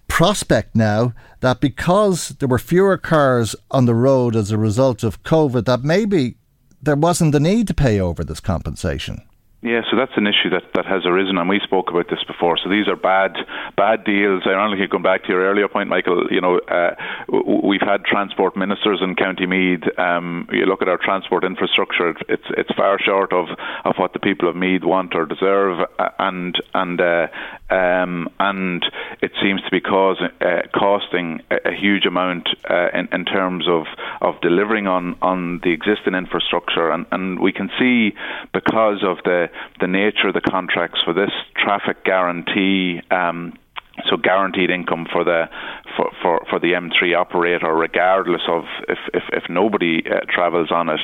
prospect now that because there were fewer cars on the road as a result of COVID, that maybe there wasn't the need to pay over this compensation. Yeah, so that's an issue that, that has arisen, and we spoke about this before. So these are bad, bad deals. Ironically, going back to your earlier point, Michael, you know, uh, we've had transport ministers in County Meath. Um, you look at our transport infrastructure; it's it's far short of, of what the people of Meath want or deserve, and and uh, um, and it seems to be causing uh, costing a, a huge amount uh, in, in terms of, of delivering on, on the existing infrastructure, and, and we can see because of the the nature of the contracts for this traffic guarantee, um, so guaranteed income for the for, for, for the M three operator, regardless of if if, if nobody uh, travels on it,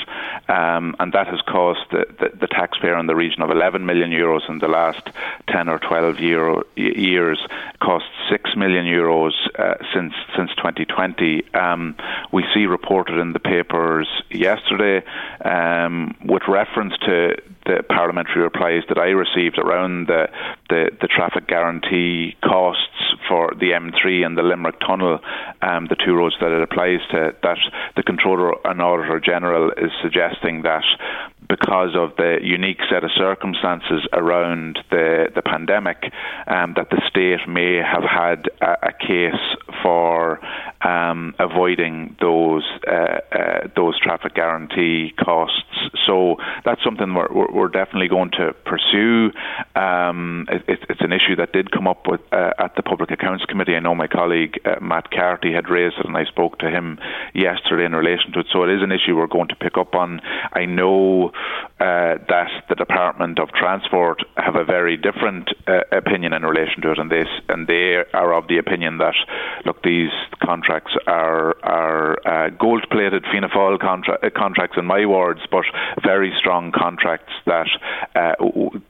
um, and that has cost the, the, the taxpayer in the region of eleven million euros in the last ten or twelve years. Cost six million euros uh, since since twenty twenty. Um, we see reported in the papers yesterday um, with reference to the parliamentary replies that I received around the, the, the traffic guarantee costs for the M three and the Limerick Tunnel, um, the two roads that it applies to, that the Controller and Auditor General is suggesting that because of the unique set of circumstances around the, the pandemic, um, that the state may have had a, a case for um, avoiding those uh, uh, those traffic guarantee costs. So that's something we're, we're definitely going to pursue. Um, it, it's an issue that did come up with, uh, at the Public Accounts Committee. I know my colleague uh, Matt Carty had raised it, and I spoke to him yesterday in relation to it. So it is an issue we're going to pick up on. I know Uh, that the Department of Transport have a very different uh, opinion in relation to it, and this, and they are of the opinion that, look, these contracts are are uh, gold-plated Fianna Fáil contra- uh, contracts, in my words, but very strong contracts that uh,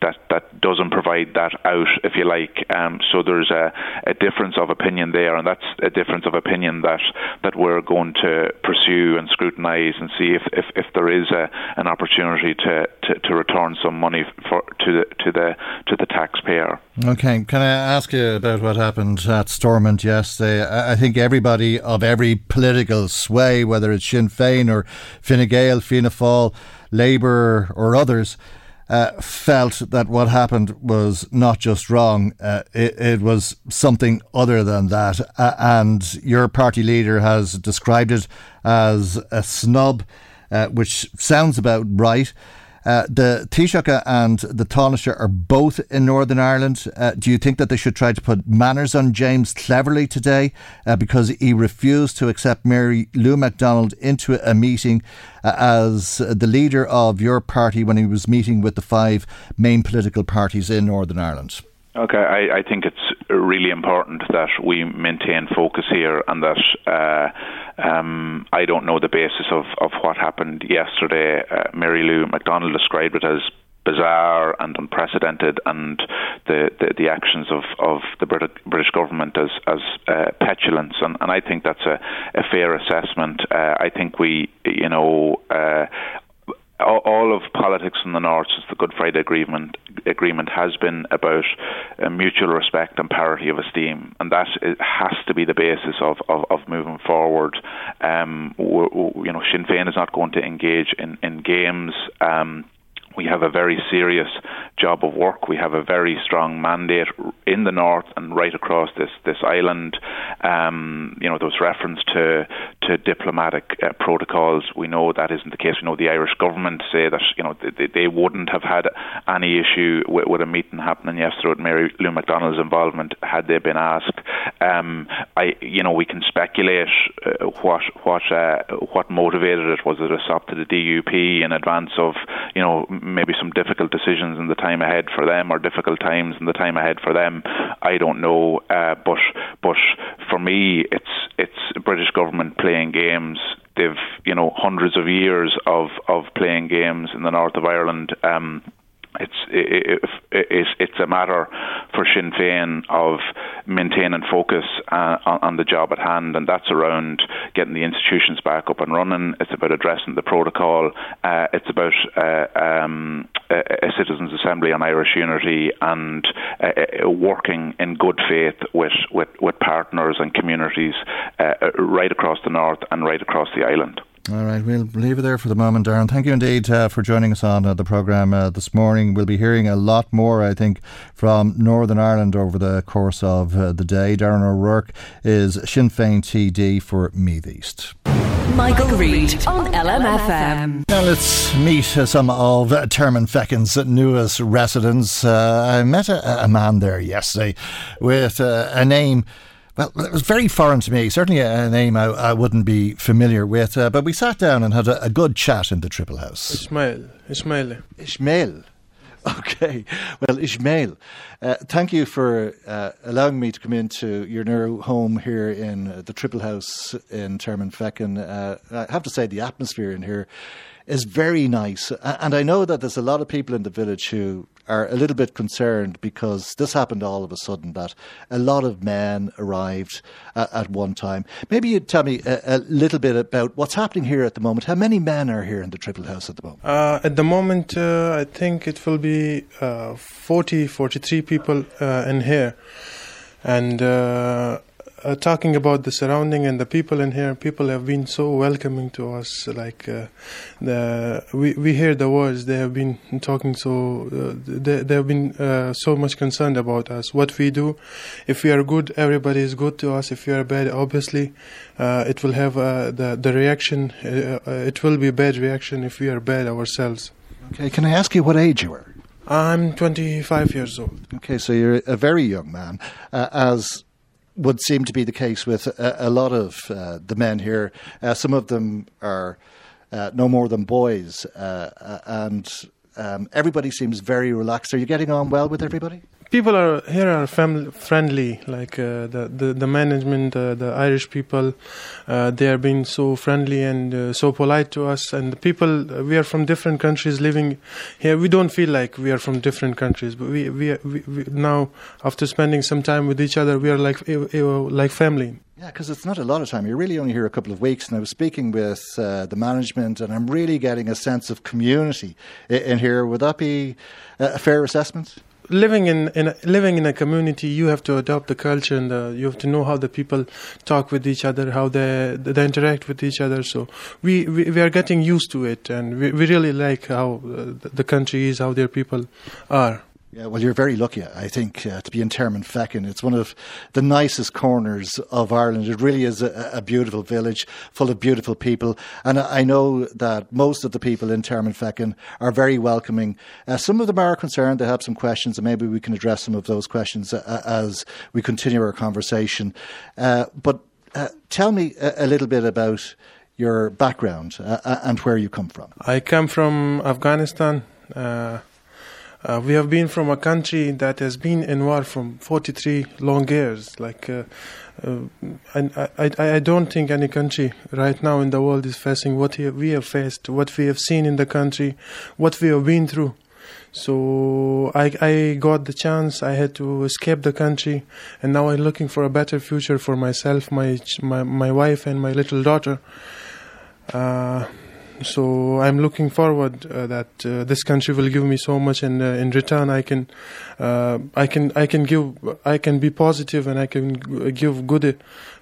that that doesn't provide that out, if you like. Um, so there's a, a difference of opinion there, and that's a difference of opinion that, that we're going to pursue and scrutinise and see if, if, if there is a, an opportunity to To, to return some money for to the to the to the taxpayer. Okay, can I ask you about what happened at Stormont yesterday? I think everybody of every political sway, whether it's Sinn Féin or Fine Gael, Fianna Fáil, Labour or others, uh, felt that what happened was not just wrong, uh, it, it was something other than that. Uh, and your party leader has described it as a snub, uh, which sounds about right. Uh, the Taoiseach and the Taoiseach are both in Northern Ireland. Uh, do you think that they should try to put manners on James Cleverly today uh, because he refused to accept Mary Lou MacDonald into a meeting uh, as the leader of your party when he was meeting with the five main political parties in Northern Ireland? Okay, I, I think it's really important that we maintain focus here, and that uh, um, I don't know the basis of, of what happened yesterday. Uh, Mary Lou MacDonald described it as bizarre and unprecedented, and the, the, the actions of, of the Brit- British government as, as uh, petulance, and, and I think that's a, a fair assessment. Uh, I think we, you know... Uh, all of politics in the North since the Good Friday Agreement agreement has been about uh, mutual respect and parity of esteem, and that is, has to be the basis of, of, of moving forward. Um, we're, we're, you know, Sinn Féin is not going to engage in, in games. Um, We have a very serious job of work. We have a very strong mandate in the North and right across this this island. Um, you know, there was reference to to diplomatic uh, protocols. We know that isn't the case. We know the Irish government say that, you know, they, they wouldn't have had any issue with, with a meeting happening yesterday with Mary Lou MacDonald's involvement had they been asked. Um, I, you know, we can speculate uh, what what uh, what motivated it. Was it a sop to the D U P in advance of, you know, maybe some difficult decisions in the time ahead for them, or difficult times in the time ahead for them? I don't know, uh, but but for me, it's it's British government playing games. They've, you know, hundreds of years of, of playing games in the north of Ireland. Um, It's it, it, it's it's a matter for Sinn Féin of maintaining focus uh, on, on the job at hand, and that's around getting the institutions back up and running. It's about addressing the protocol. Uh, it's about uh, um, a, a citizens' assembly on Irish unity, and uh, working in good faith with, with, with partners and communities uh, right across the north and right across the island. All right, we'll leave it there for the moment, Darren. Thank you indeed uh, for joining us on uh, the programme uh, this morning. We'll be hearing a lot more, I think, from Northern Ireland over the course of uh, the day. Darren O'Rourke is Sinn Féin T D for Meath East. Michael, Michael Reid on L M F M. Now let's meet uh, some of uh, Termonfeckin's newest residents. Uh, I met a, a man there yesterday with uh, a name... Well, it was very foreign to me, certainly a name I, I wouldn't be familiar with, uh, but we sat down and had a, a good chat in the Tribble House. Ishmael, Ishmael. Ishmael. Okay. Well, Ishmael, uh, thank you for uh, allowing me to come into your new home here in uh, the Tribble House in Termonfeckin. Uh, I have to say the atmosphere in here is very nice, and I know that there's a lot of people in the village who are a little bit concerned because this happened all of a sudden, that a lot of men arrived uh, at one time. Maybe you'd tell me a, a little bit about what's happening here at the moment. How many men are here in the Tribble House at the moment? Uh, at the moment, uh, I think it will be uh, forty, forty-three people uh, in here. And uh, uh, talking about the surrounding and the people in here, people have been so welcoming to us. Like uh, the we, we hear the words, they have been talking so, uh, they, they have been uh, so much concerned about us, what we do. If we are good, everybody is good to us. If we are bad, obviously, uh, it will have uh, the, the reaction, uh, uh, it will be bad reaction if we are bad ourselves. Okay, can I ask you what age you are? I'm twenty-five years old. Okay, so you're a very young man, uh, as would seem to be the case with a, a lot of uh, the men here. Uh, some of them are uh, no more than boys, uh, and um, everybody seems very relaxed. Are you getting on well with everybody? People are here are family friendly, like uh, the, the the management, uh, the Irish people. Uh, they are being so friendly and uh, so polite to us. And the people, we are from different countries living here. We don't feel like we are from different countries, but we we, we, we now, after spending some time with each other, we are like like family. Yeah, because it's not a lot of time. You're really only here a couple of weeks, and I was speaking with uh, the management, and I'm really getting a sense of community in, in here. Would that be a fair assessment? Living in, in a, living in a community, you have to adopt the culture, and the, you have to know how the people talk with each other, how they they interact with each other. So we, we, we are getting used to it, and we, we really like how uh, the country is, how their people are. Yeah, well, you're very lucky, I think, uh, to be in Termonfeckin. It's one of the nicest corners of Ireland. It really is a, a beautiful village full of beautiful people. And I know that most of the people in Termonfeckin are very welcoming. Uh, some of them are concerned. They have some questions, and maybe we can address some of those questions uh, as we continue our conversation. Uh, but uh, tell me a, a little bit about your background uh, and where you come from. I come from Afghanistan. Uh Uh, we have been from a country that has been in war from forty-three long years. Like, uh, uh, and I, I, I don't think any country right now in the world is facing what we have faced, what we have seen in the country, what we have been through. So I, I got the chance. I had to escape the country, and now I'm looking for a better future for myself, my my, my wife, and my little daughter. Uh, So I'm looking forward uh, that uh, this country will give me so much, and uh, in return I can, uh, I can, I can give, I can be positive, and I can g- give good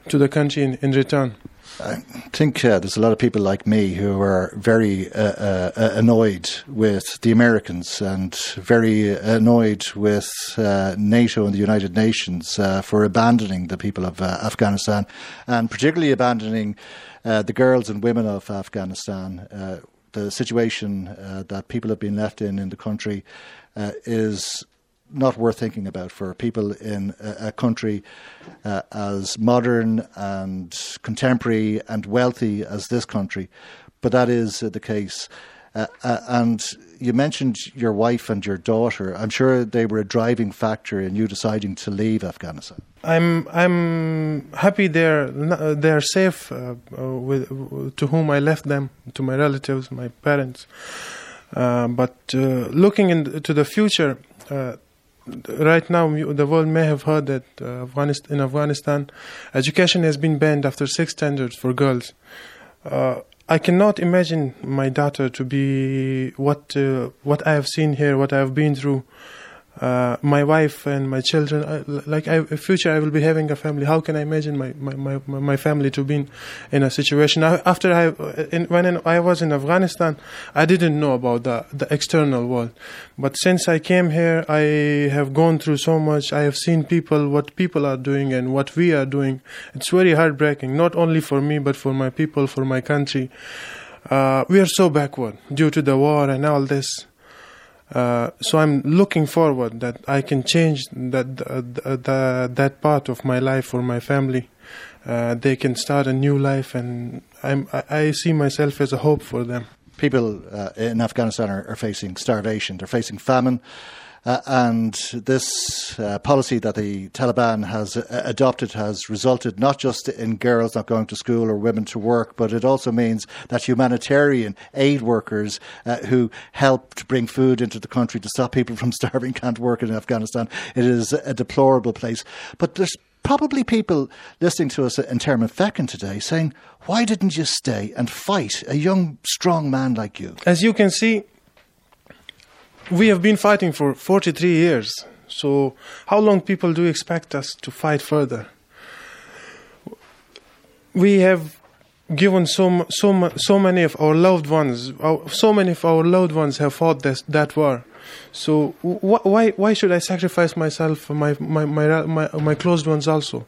to the country in, in return. I think uh, there's a lot of people like me who are very uh, uh, annoyed with the Americans and very annoyed with uh, NATO and the United Nations uh, for abandoning the people of uh, Afghanistan, and particularly abandoning uh, the girls and women of Afghanistan. Uh, the situation uh, that people have been left in in the country uh, is not worth thinking about for people in a, a country uh, as modern and contemporary and wealthy as this country. But that is uh, the case. Uh, uh, and you mentioned your wife and your daughter. I'm sure they were a driving factor in you deciding to leave Afghanistan. I'm I'm happy they're they're safe uh, with, to whom I left them, to my relatives, my parents. Uh, but uh, looking into the future, uh, right now, the world may have heard that uh, Afghanistan, in Afghanistan, education has been banned after six standards for girls. Uh, I cannot imagine my daughter to be what uh, what I have seen here, what I have been through. Uh, my wife and my children, I, like I, in the future I will be having a family. How can I imagine my, my, my, my family to be in, in a situation? I, after I, in, when in, I was in Afghanistan, I didn't know about the, the external world. But since I came here, I have gone through so much. I have seen people, what people are doing and what we are doing. It's very heartbreaking, not only for me, but for my people, for my country. Uh, we are so backward due to the war and all this. Uh, so I'm looking forward that I can change that uh, the, that part of my life for my family. Uh, they can start a new life, and I'm, I, I see myself as a hope for them. People uh, in Afghanistan are, are facing starvation. They're facing famine. Uh, and this uh, policy that the Taliban has uh, adopted has resulted not just in girls not going to school or women to work, but it also means that humanitarian aid workers uh, who help to bring food into the country to stop people from starving can't work in Afghanistan. It is a deplorable place. But there's probably people listening to us in Termonfeckin today saying, why didn't you stay and fight a young, strong man like you? As you can see, we have been fighting for forty-three years, so how long people do expect us to fight further? We have given so so so many of our loved ones, so many of our loved ones have fought this, that war. So wh- why why should I sacrifice myself, my my my my, my close ones also?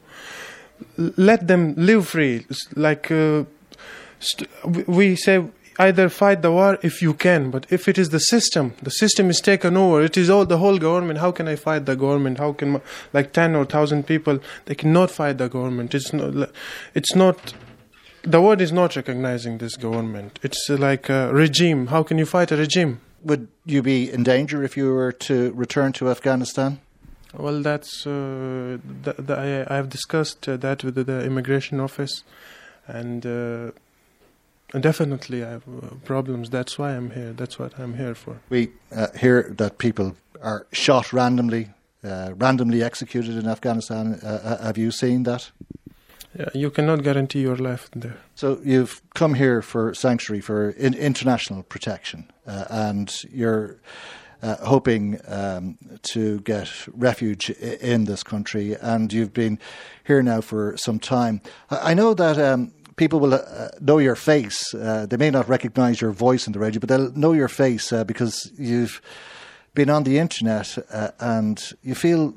Let them live free. Like uh, st- we say. Either fight the war if you can, but if it is the system, the system is taken over. It is all the whole government. How can I fight the government? How can like ten or thousand people? They cannot fight the government. It's not. It's not. The world is not recognizing this government. It's like a regime. How can you fight a regime? Would you be in danger if you were to return to Afghanistan? Well, that's. Uh, the, the, I have discussed uh, that with the, the immigration office, and. Uh, Definitely, I have problems. That's why I'm here. That's what I'm here for. We uh, hear that people are shot randomly, uh, randomly executed in Afghanistan. Uh, have you seen that? Yeah, you cannot guarantee your life there. So you've come here for sanctuary, for in- international protection, uh, and you're uh, hoping um, to get refuge I- in this country. And you've been here now for some time. I, I know that. Um, People will uh, know your face. Uh, they may not recognize your voice in the radio, but they'll know your face uh, because you've been on the internet uh, and you feel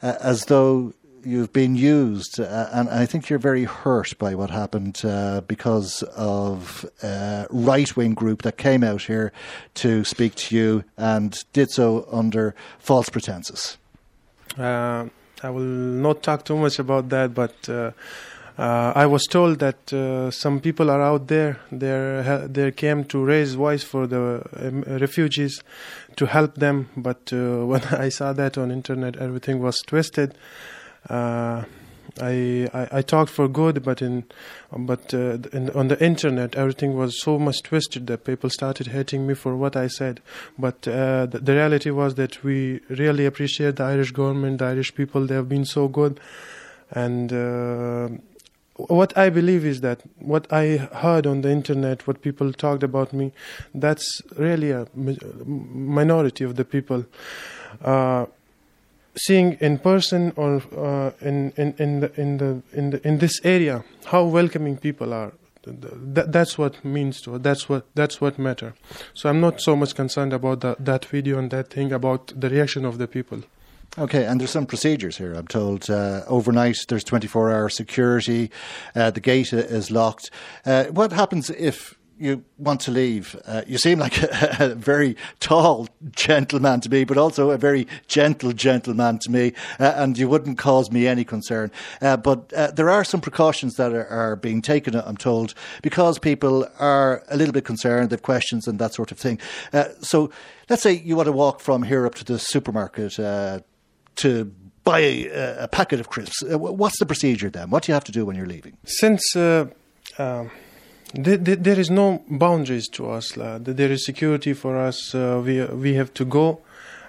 uh, as though you've been used. Uh, and I think you're very hurt by what happened uh, because of a right-wing group that came out here to speak to you and did so under false pretenses. Uh, I will not talk too much about that, but... Uh Uh, I was told that uh, some people are out there. They they came to raise voice for the um, refugees, to help them. But uh, when I saw that on internet, everything was twisted. Uh, I, I I talked for good, but in but uh, in, on the internet, everything was so much twisted that people started hating me for what I said. But uh, the, the reality was that we really appreciate the Irish government, the Irish people. They have been so good, and. Uh, what I believe is that what I heard on the internet, what people talked about me, that's really a minority of the people. Uh, seeing in person or uh, in in in the, in the in the in this area how welcoming people are, that, that's what means to that's what that's what matter. So I'm not so much concerned about that, that video and that thing about the reaction of the people. Okay, and there's some procedures here, I'm told. Uh, overnight, there's twenty-four hour security. Uh, the gate is locked. Uh, what happens if you want to leave? Uh, you seem like a, a very tall gentleman to me, but also a very gentle gentleman to me, uh, and you wouldn't cause me any concern. Uh, but uh, there are some precautions that are, are being taken, I'm told, because people are a little bit concerned, they've questions and that sort of thing. Uh, so let's say you want to walk from here up to the supermarket uh, to buy a, a packet of crisps. Uh, what's the procedure then? What do you have to do when you're leaving? Since... Uh, um There is no boundaries to us. There is security for us. We we have to go,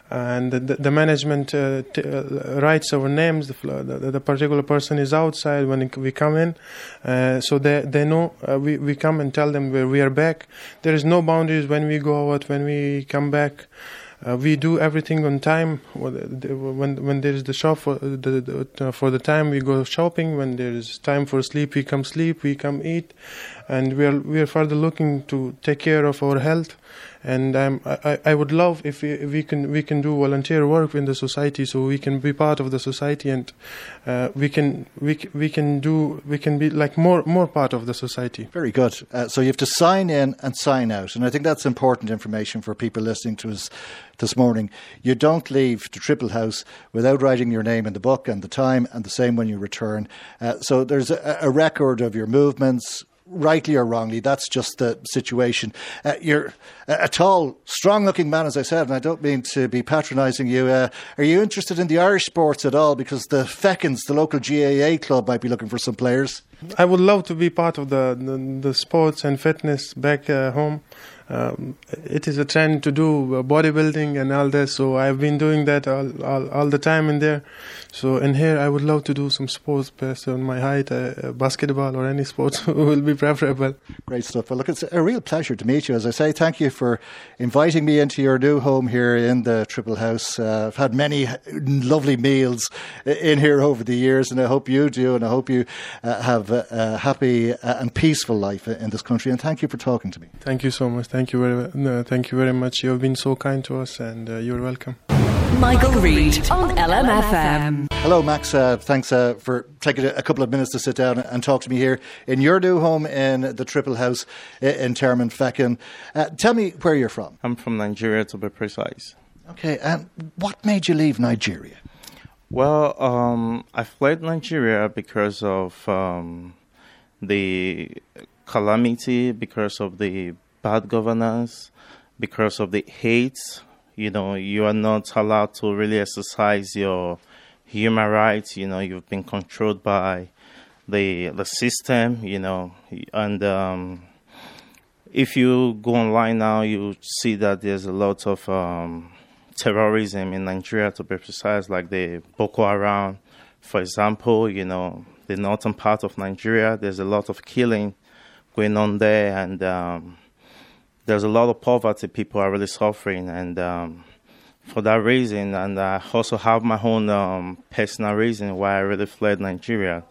and the management writes our names. The particular person is outside when we come in, so they they know we we come and tell them where we are back. There is no boundaries when we go out, when we come back. Uh, we do everything on time. When when there is the shop for the, the for the time, we go shopping. When there is time for sleep, we come sleep. We come eat, and we are we are further looking to take care of our health. And I'm, I I would love if we, we can we can do volunteer work in the society, so we can be part of the society, and uh, we can we we can do we can be like more more part of the society. Very good. Uh, so you have to sign in and sign out, and I think that's important information for people listening to us this morning. You don't leave the Tribble House without writing your name in the book and the time, and the same when you return. Uh, so there's a, a record of your movements. Rightly or wrongly, that's just the situation. Uh, you're a tall, strong-looking man, as I said, and I don't mean to be patronising you. Uh, are you interested in the Irish sports at all? Because the Feckins, the local G A A club, might be looking for some players. I would love to be part of the, the, the sports and fitness back uh, home. Um, it is a trend to do bodybuilding and all that, so I've been doing that all, all, all the time in there. So in here, I would love to do some sports based on my height, uh, basketball or any sports will be preferable. Great stuff. Well, look, it's a real pleasure to meet you. As I say, thank you for inviting me into your new home here in the Tribble House. Uh, I've had many lovely meals in here over the years, and I hope you do, and I hope you uh, have a, a happy and peaceful life in this country. And thank you for talking to me. Thank you so much. Thank Thank you very, no, thank you very much. You have been so kind to us, and uh, you're welcome. Michael Reid on L M F M. Hello, Max. Uh, thanks uh, for taking a couple of minutes to sit down and talk to me here in your new home in the Tribble House in Termonfeckin. Uh, tell me where you're from. I'm from Nigeria, to be precise. Okay, and um, what made you leave Nigeria? Well, um, I fled Nigeria because of um, the calamity, because of the bad governance, because of the hate. You know, you are not allowed to really exercise your human rights. You know, you've been controlled by the the system, you know. And um, if you go online now, you see that there's a lot of um, terrorism in Nigeria, to be precise, like the Boko Haram, for example. You know, the northern part of Nigeria, there's a lot of killing going on there, and um, there's a lot of poverty. People are really suffering, and um, for that reason, and I also have my own um, personal reason why I really fled Nigeria,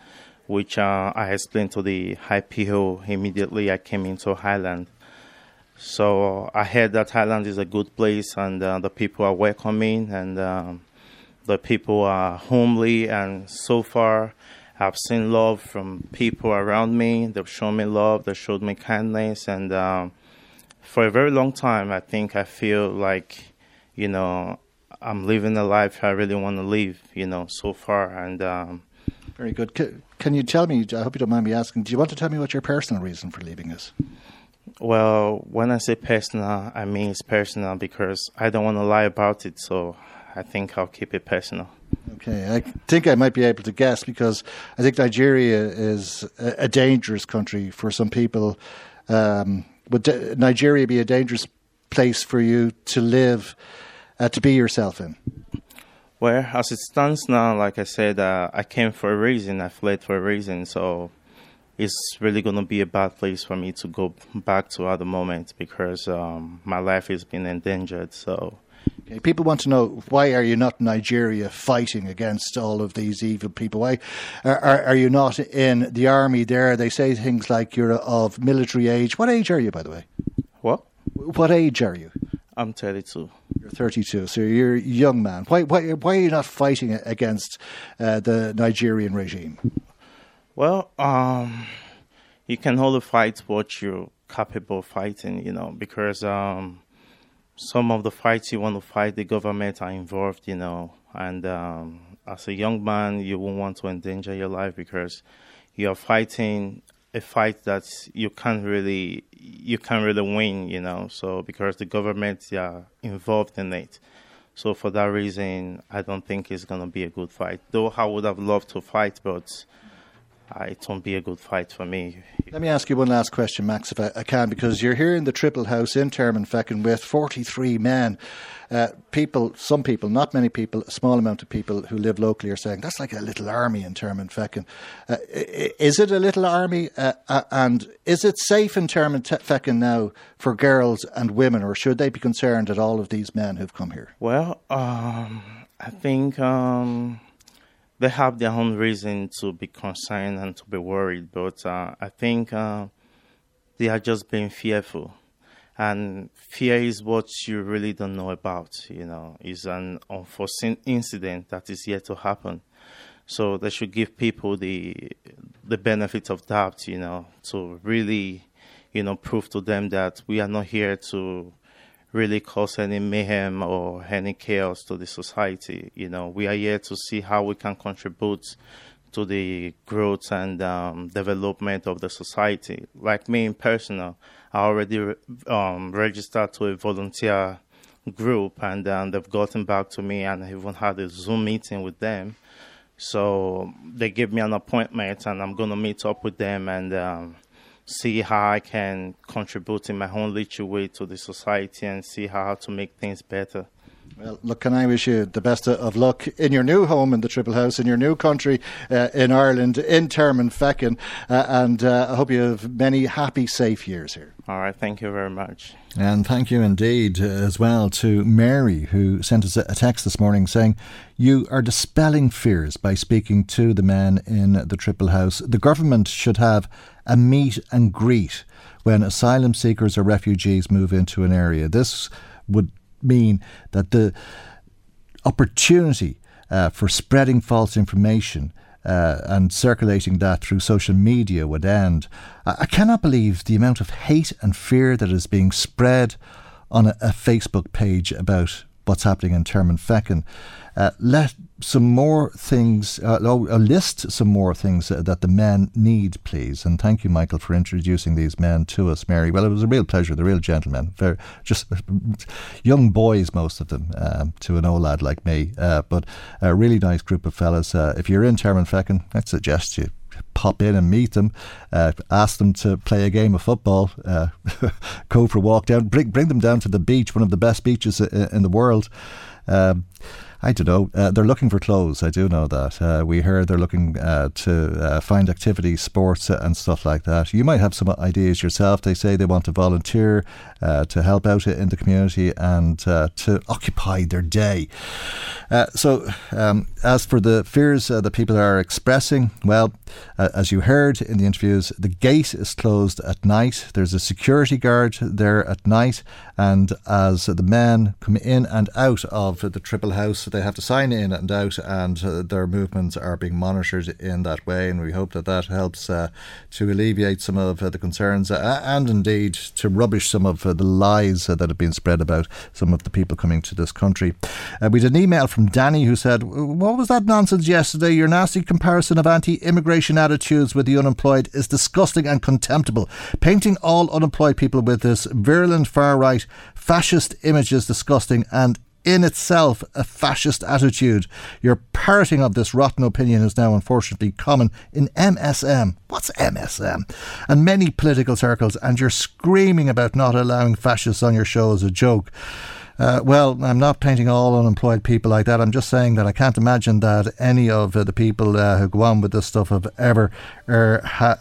which uh, I explained to the I P O immediately I came into Ireland. So I heard that Ireland is a good place, and uh, the people are welcoming, and um, the people are homely, and so far I've seen love from people around me. They've shown me love, they showed me kindness, and um, for a very long time, I think I feel like, you know, I'm living a life I really want to live, you know, so far. And um, very good. Can, can you tell me, I hope you don't mind me asking, do you want to tell me what your personal reason for leaving is? Well, when I say personal, I mean it's personal because I don't want to lie about it, so I think I'll keep it personal. Okay, I think I might be able to guess because I think Nigeria is a, a dangerous country for some people. Um Would Nigeria be a dangerous place for you to live, uh, to be yourself in? Well, as it stands now, like I said, uh, I came for a reason. I fled for a reason. So it's really going to be a bad place for me to go back to at the moment, because um, my life has been endangered. So, okay, people want to know, why are you not in Nigeria fighting against all of these evil people? Why are, are, are you not in the army there? They say things like you're of military age. What age are you, by the way? What? What age are you? I'm thirty-two. You're thirty-two, so you're a young man. Why, why, why are you not fighting against uh, the Nigerian regime? Well, um, you can only fight what you're capable of fighting, you know, because um, some of the fights you want to fight, the government are involved, you know, and um, as a young man, you won't want to endanger your life, because you're fighting a fight that you can't really, you can't really win, you know, so because the government are involved in it. So for that reason, I don't think it's going to be a good fight, though I would have loved to fight, but it won't be a good fight for me. Let me ask you one last question, Max, if I, I can, because you're here in the Tribble House in Termonfeckin with forty-three men. Uh, people, some people, not many people, a small amount of people who live locally are saying, that's like a little army in Termonfeckin. Uh, is it a little army? Uh, uh, and is it safe in Termonfeckin now for girls and women, or should they be concerned at all of these men who've come here? Well, um, I think... Um They have their own reason to be concerned and to be worried, but uh, I think uh, they are just being fearful. And fear is what you really don't know about, you know. It's an unforeseen incident that is yet to happen. So they should give people the the benefit of doubt, you know, to really, you know, prove to them that we are not here to really cause any mayhem or any chaos to the society. You know, we are here to see how we can contribute to the growth and um, development of the society. Like me in personal, I already re- um, registered to a volunteer group, and um, they've gotten back to me, and I even had a Zoom meeting with them. So they gave me an appointment, and I'm going to meet up with them and um, see how I can contribute in my own little way to the society and see how to make things better. Well, look, can I wish you the best of luck in your new home in the Tribble House, in your new country uh, in Ireland, in Termonfeckin, uh, and uh, I hope you have many happy, safe years here. All right, thank you very much. And thank you indeed uh, as well to Mary, who sent us a text this morning saying, you are dispelling fears by speaking to the men in the Tribble House. The government should have a meet and greet when asylum seekers or refugees move into an area. This would mean that the opportunity uh, for spreading false information uh, and circulating that through social media would end. I cannot believe the amount of hate and fear that is being spread on a, a Facebook page about what's happening in Termonfeckin. Uh, let some more things, uh, list some more things that the men need, please. And thank you, Michael, for introducing these men to us, Mary. Well, it was a real pleasure. They're real gentlemen. They're just young boys, most of them, uh, to an old lad like me. Uh, but a really nice group of fellas. Uh, if you're in Termonfeckin, I'd suggest you pop in and meet them, uh, ask them to play a game of football, uh, go for a walk down, bring bring them down to the beach, one of the best beaches in, in the world. Um, I don't know, uh, they're looking for clothes, I do know that. Uh, we heard they're looking uh, to uh, find activities, sports uh, and stuff like that. You might have some ideas yourself. They say they want to volunteer uh, to help out in the community and uh, to occupy their day. Uh, so um, as for the fears uh, that people are expressing, well, uh, as you heard in the interviews, the gate is closed at night. There's a security guard there at night, and as the men come in and out of the Tribble House, they have to sign in and out, and uh, their movements are being monitored in that way, and we hope that that helps uh, to alleviate some of uh, the concerns uh, and indeed to rubbish some of uh, the lies uh, that have been spread about some of the people coming to this country. Uh, we had an email from Danny who said, what was that nonsense yesterday? Your nasty comparison of anti-immigration attitudes with the unemployed is disgusting and contemptible. Painting all unemployed people with this virulent far-right fascist image is disgusting and in itself a fascist attitude. Your parroting of this rotten opinion is now unfortunately common in M S M. What's M S M? And many political circles, and you're screaming about not allowing fascists on your show as a joke. Uh, well, I'm not painting all unemployed people like that. I'm just saying that I can't imagine that any of uh, the people uh, who go on with this stuff have ever er, ha,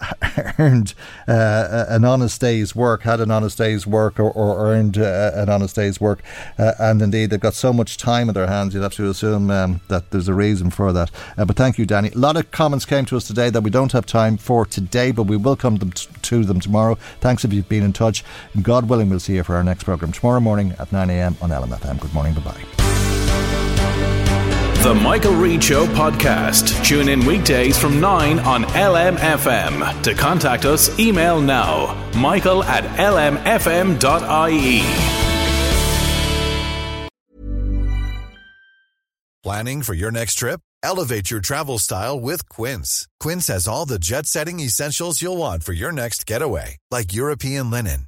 earned uh, an honest day's work, had an honest day's work, or, or earned uh, an honest day's work. Uh, and indeed, they've got so much time in their hands, you'd have to assume um, that there's a reason for that. Uh, but thank you, Danny. A lot of comments came to us today that we don't have time for today, but we will come to them tomorrow. Thanks if you've been in touch. And God willing, we'll see you for our next programme tomorrow morning at nine a.m. on L M F M. Good morning. Bye-bye. The Michael Reid Show podcast. Tune in weekdays from nine on L M F M. To contact us, email now, michael at l m f m dot i e. Planning for your next trip? Elevate your travel style with Quince. Quince has all the jet-setting essentials you'll want for your next getaway, like European linen,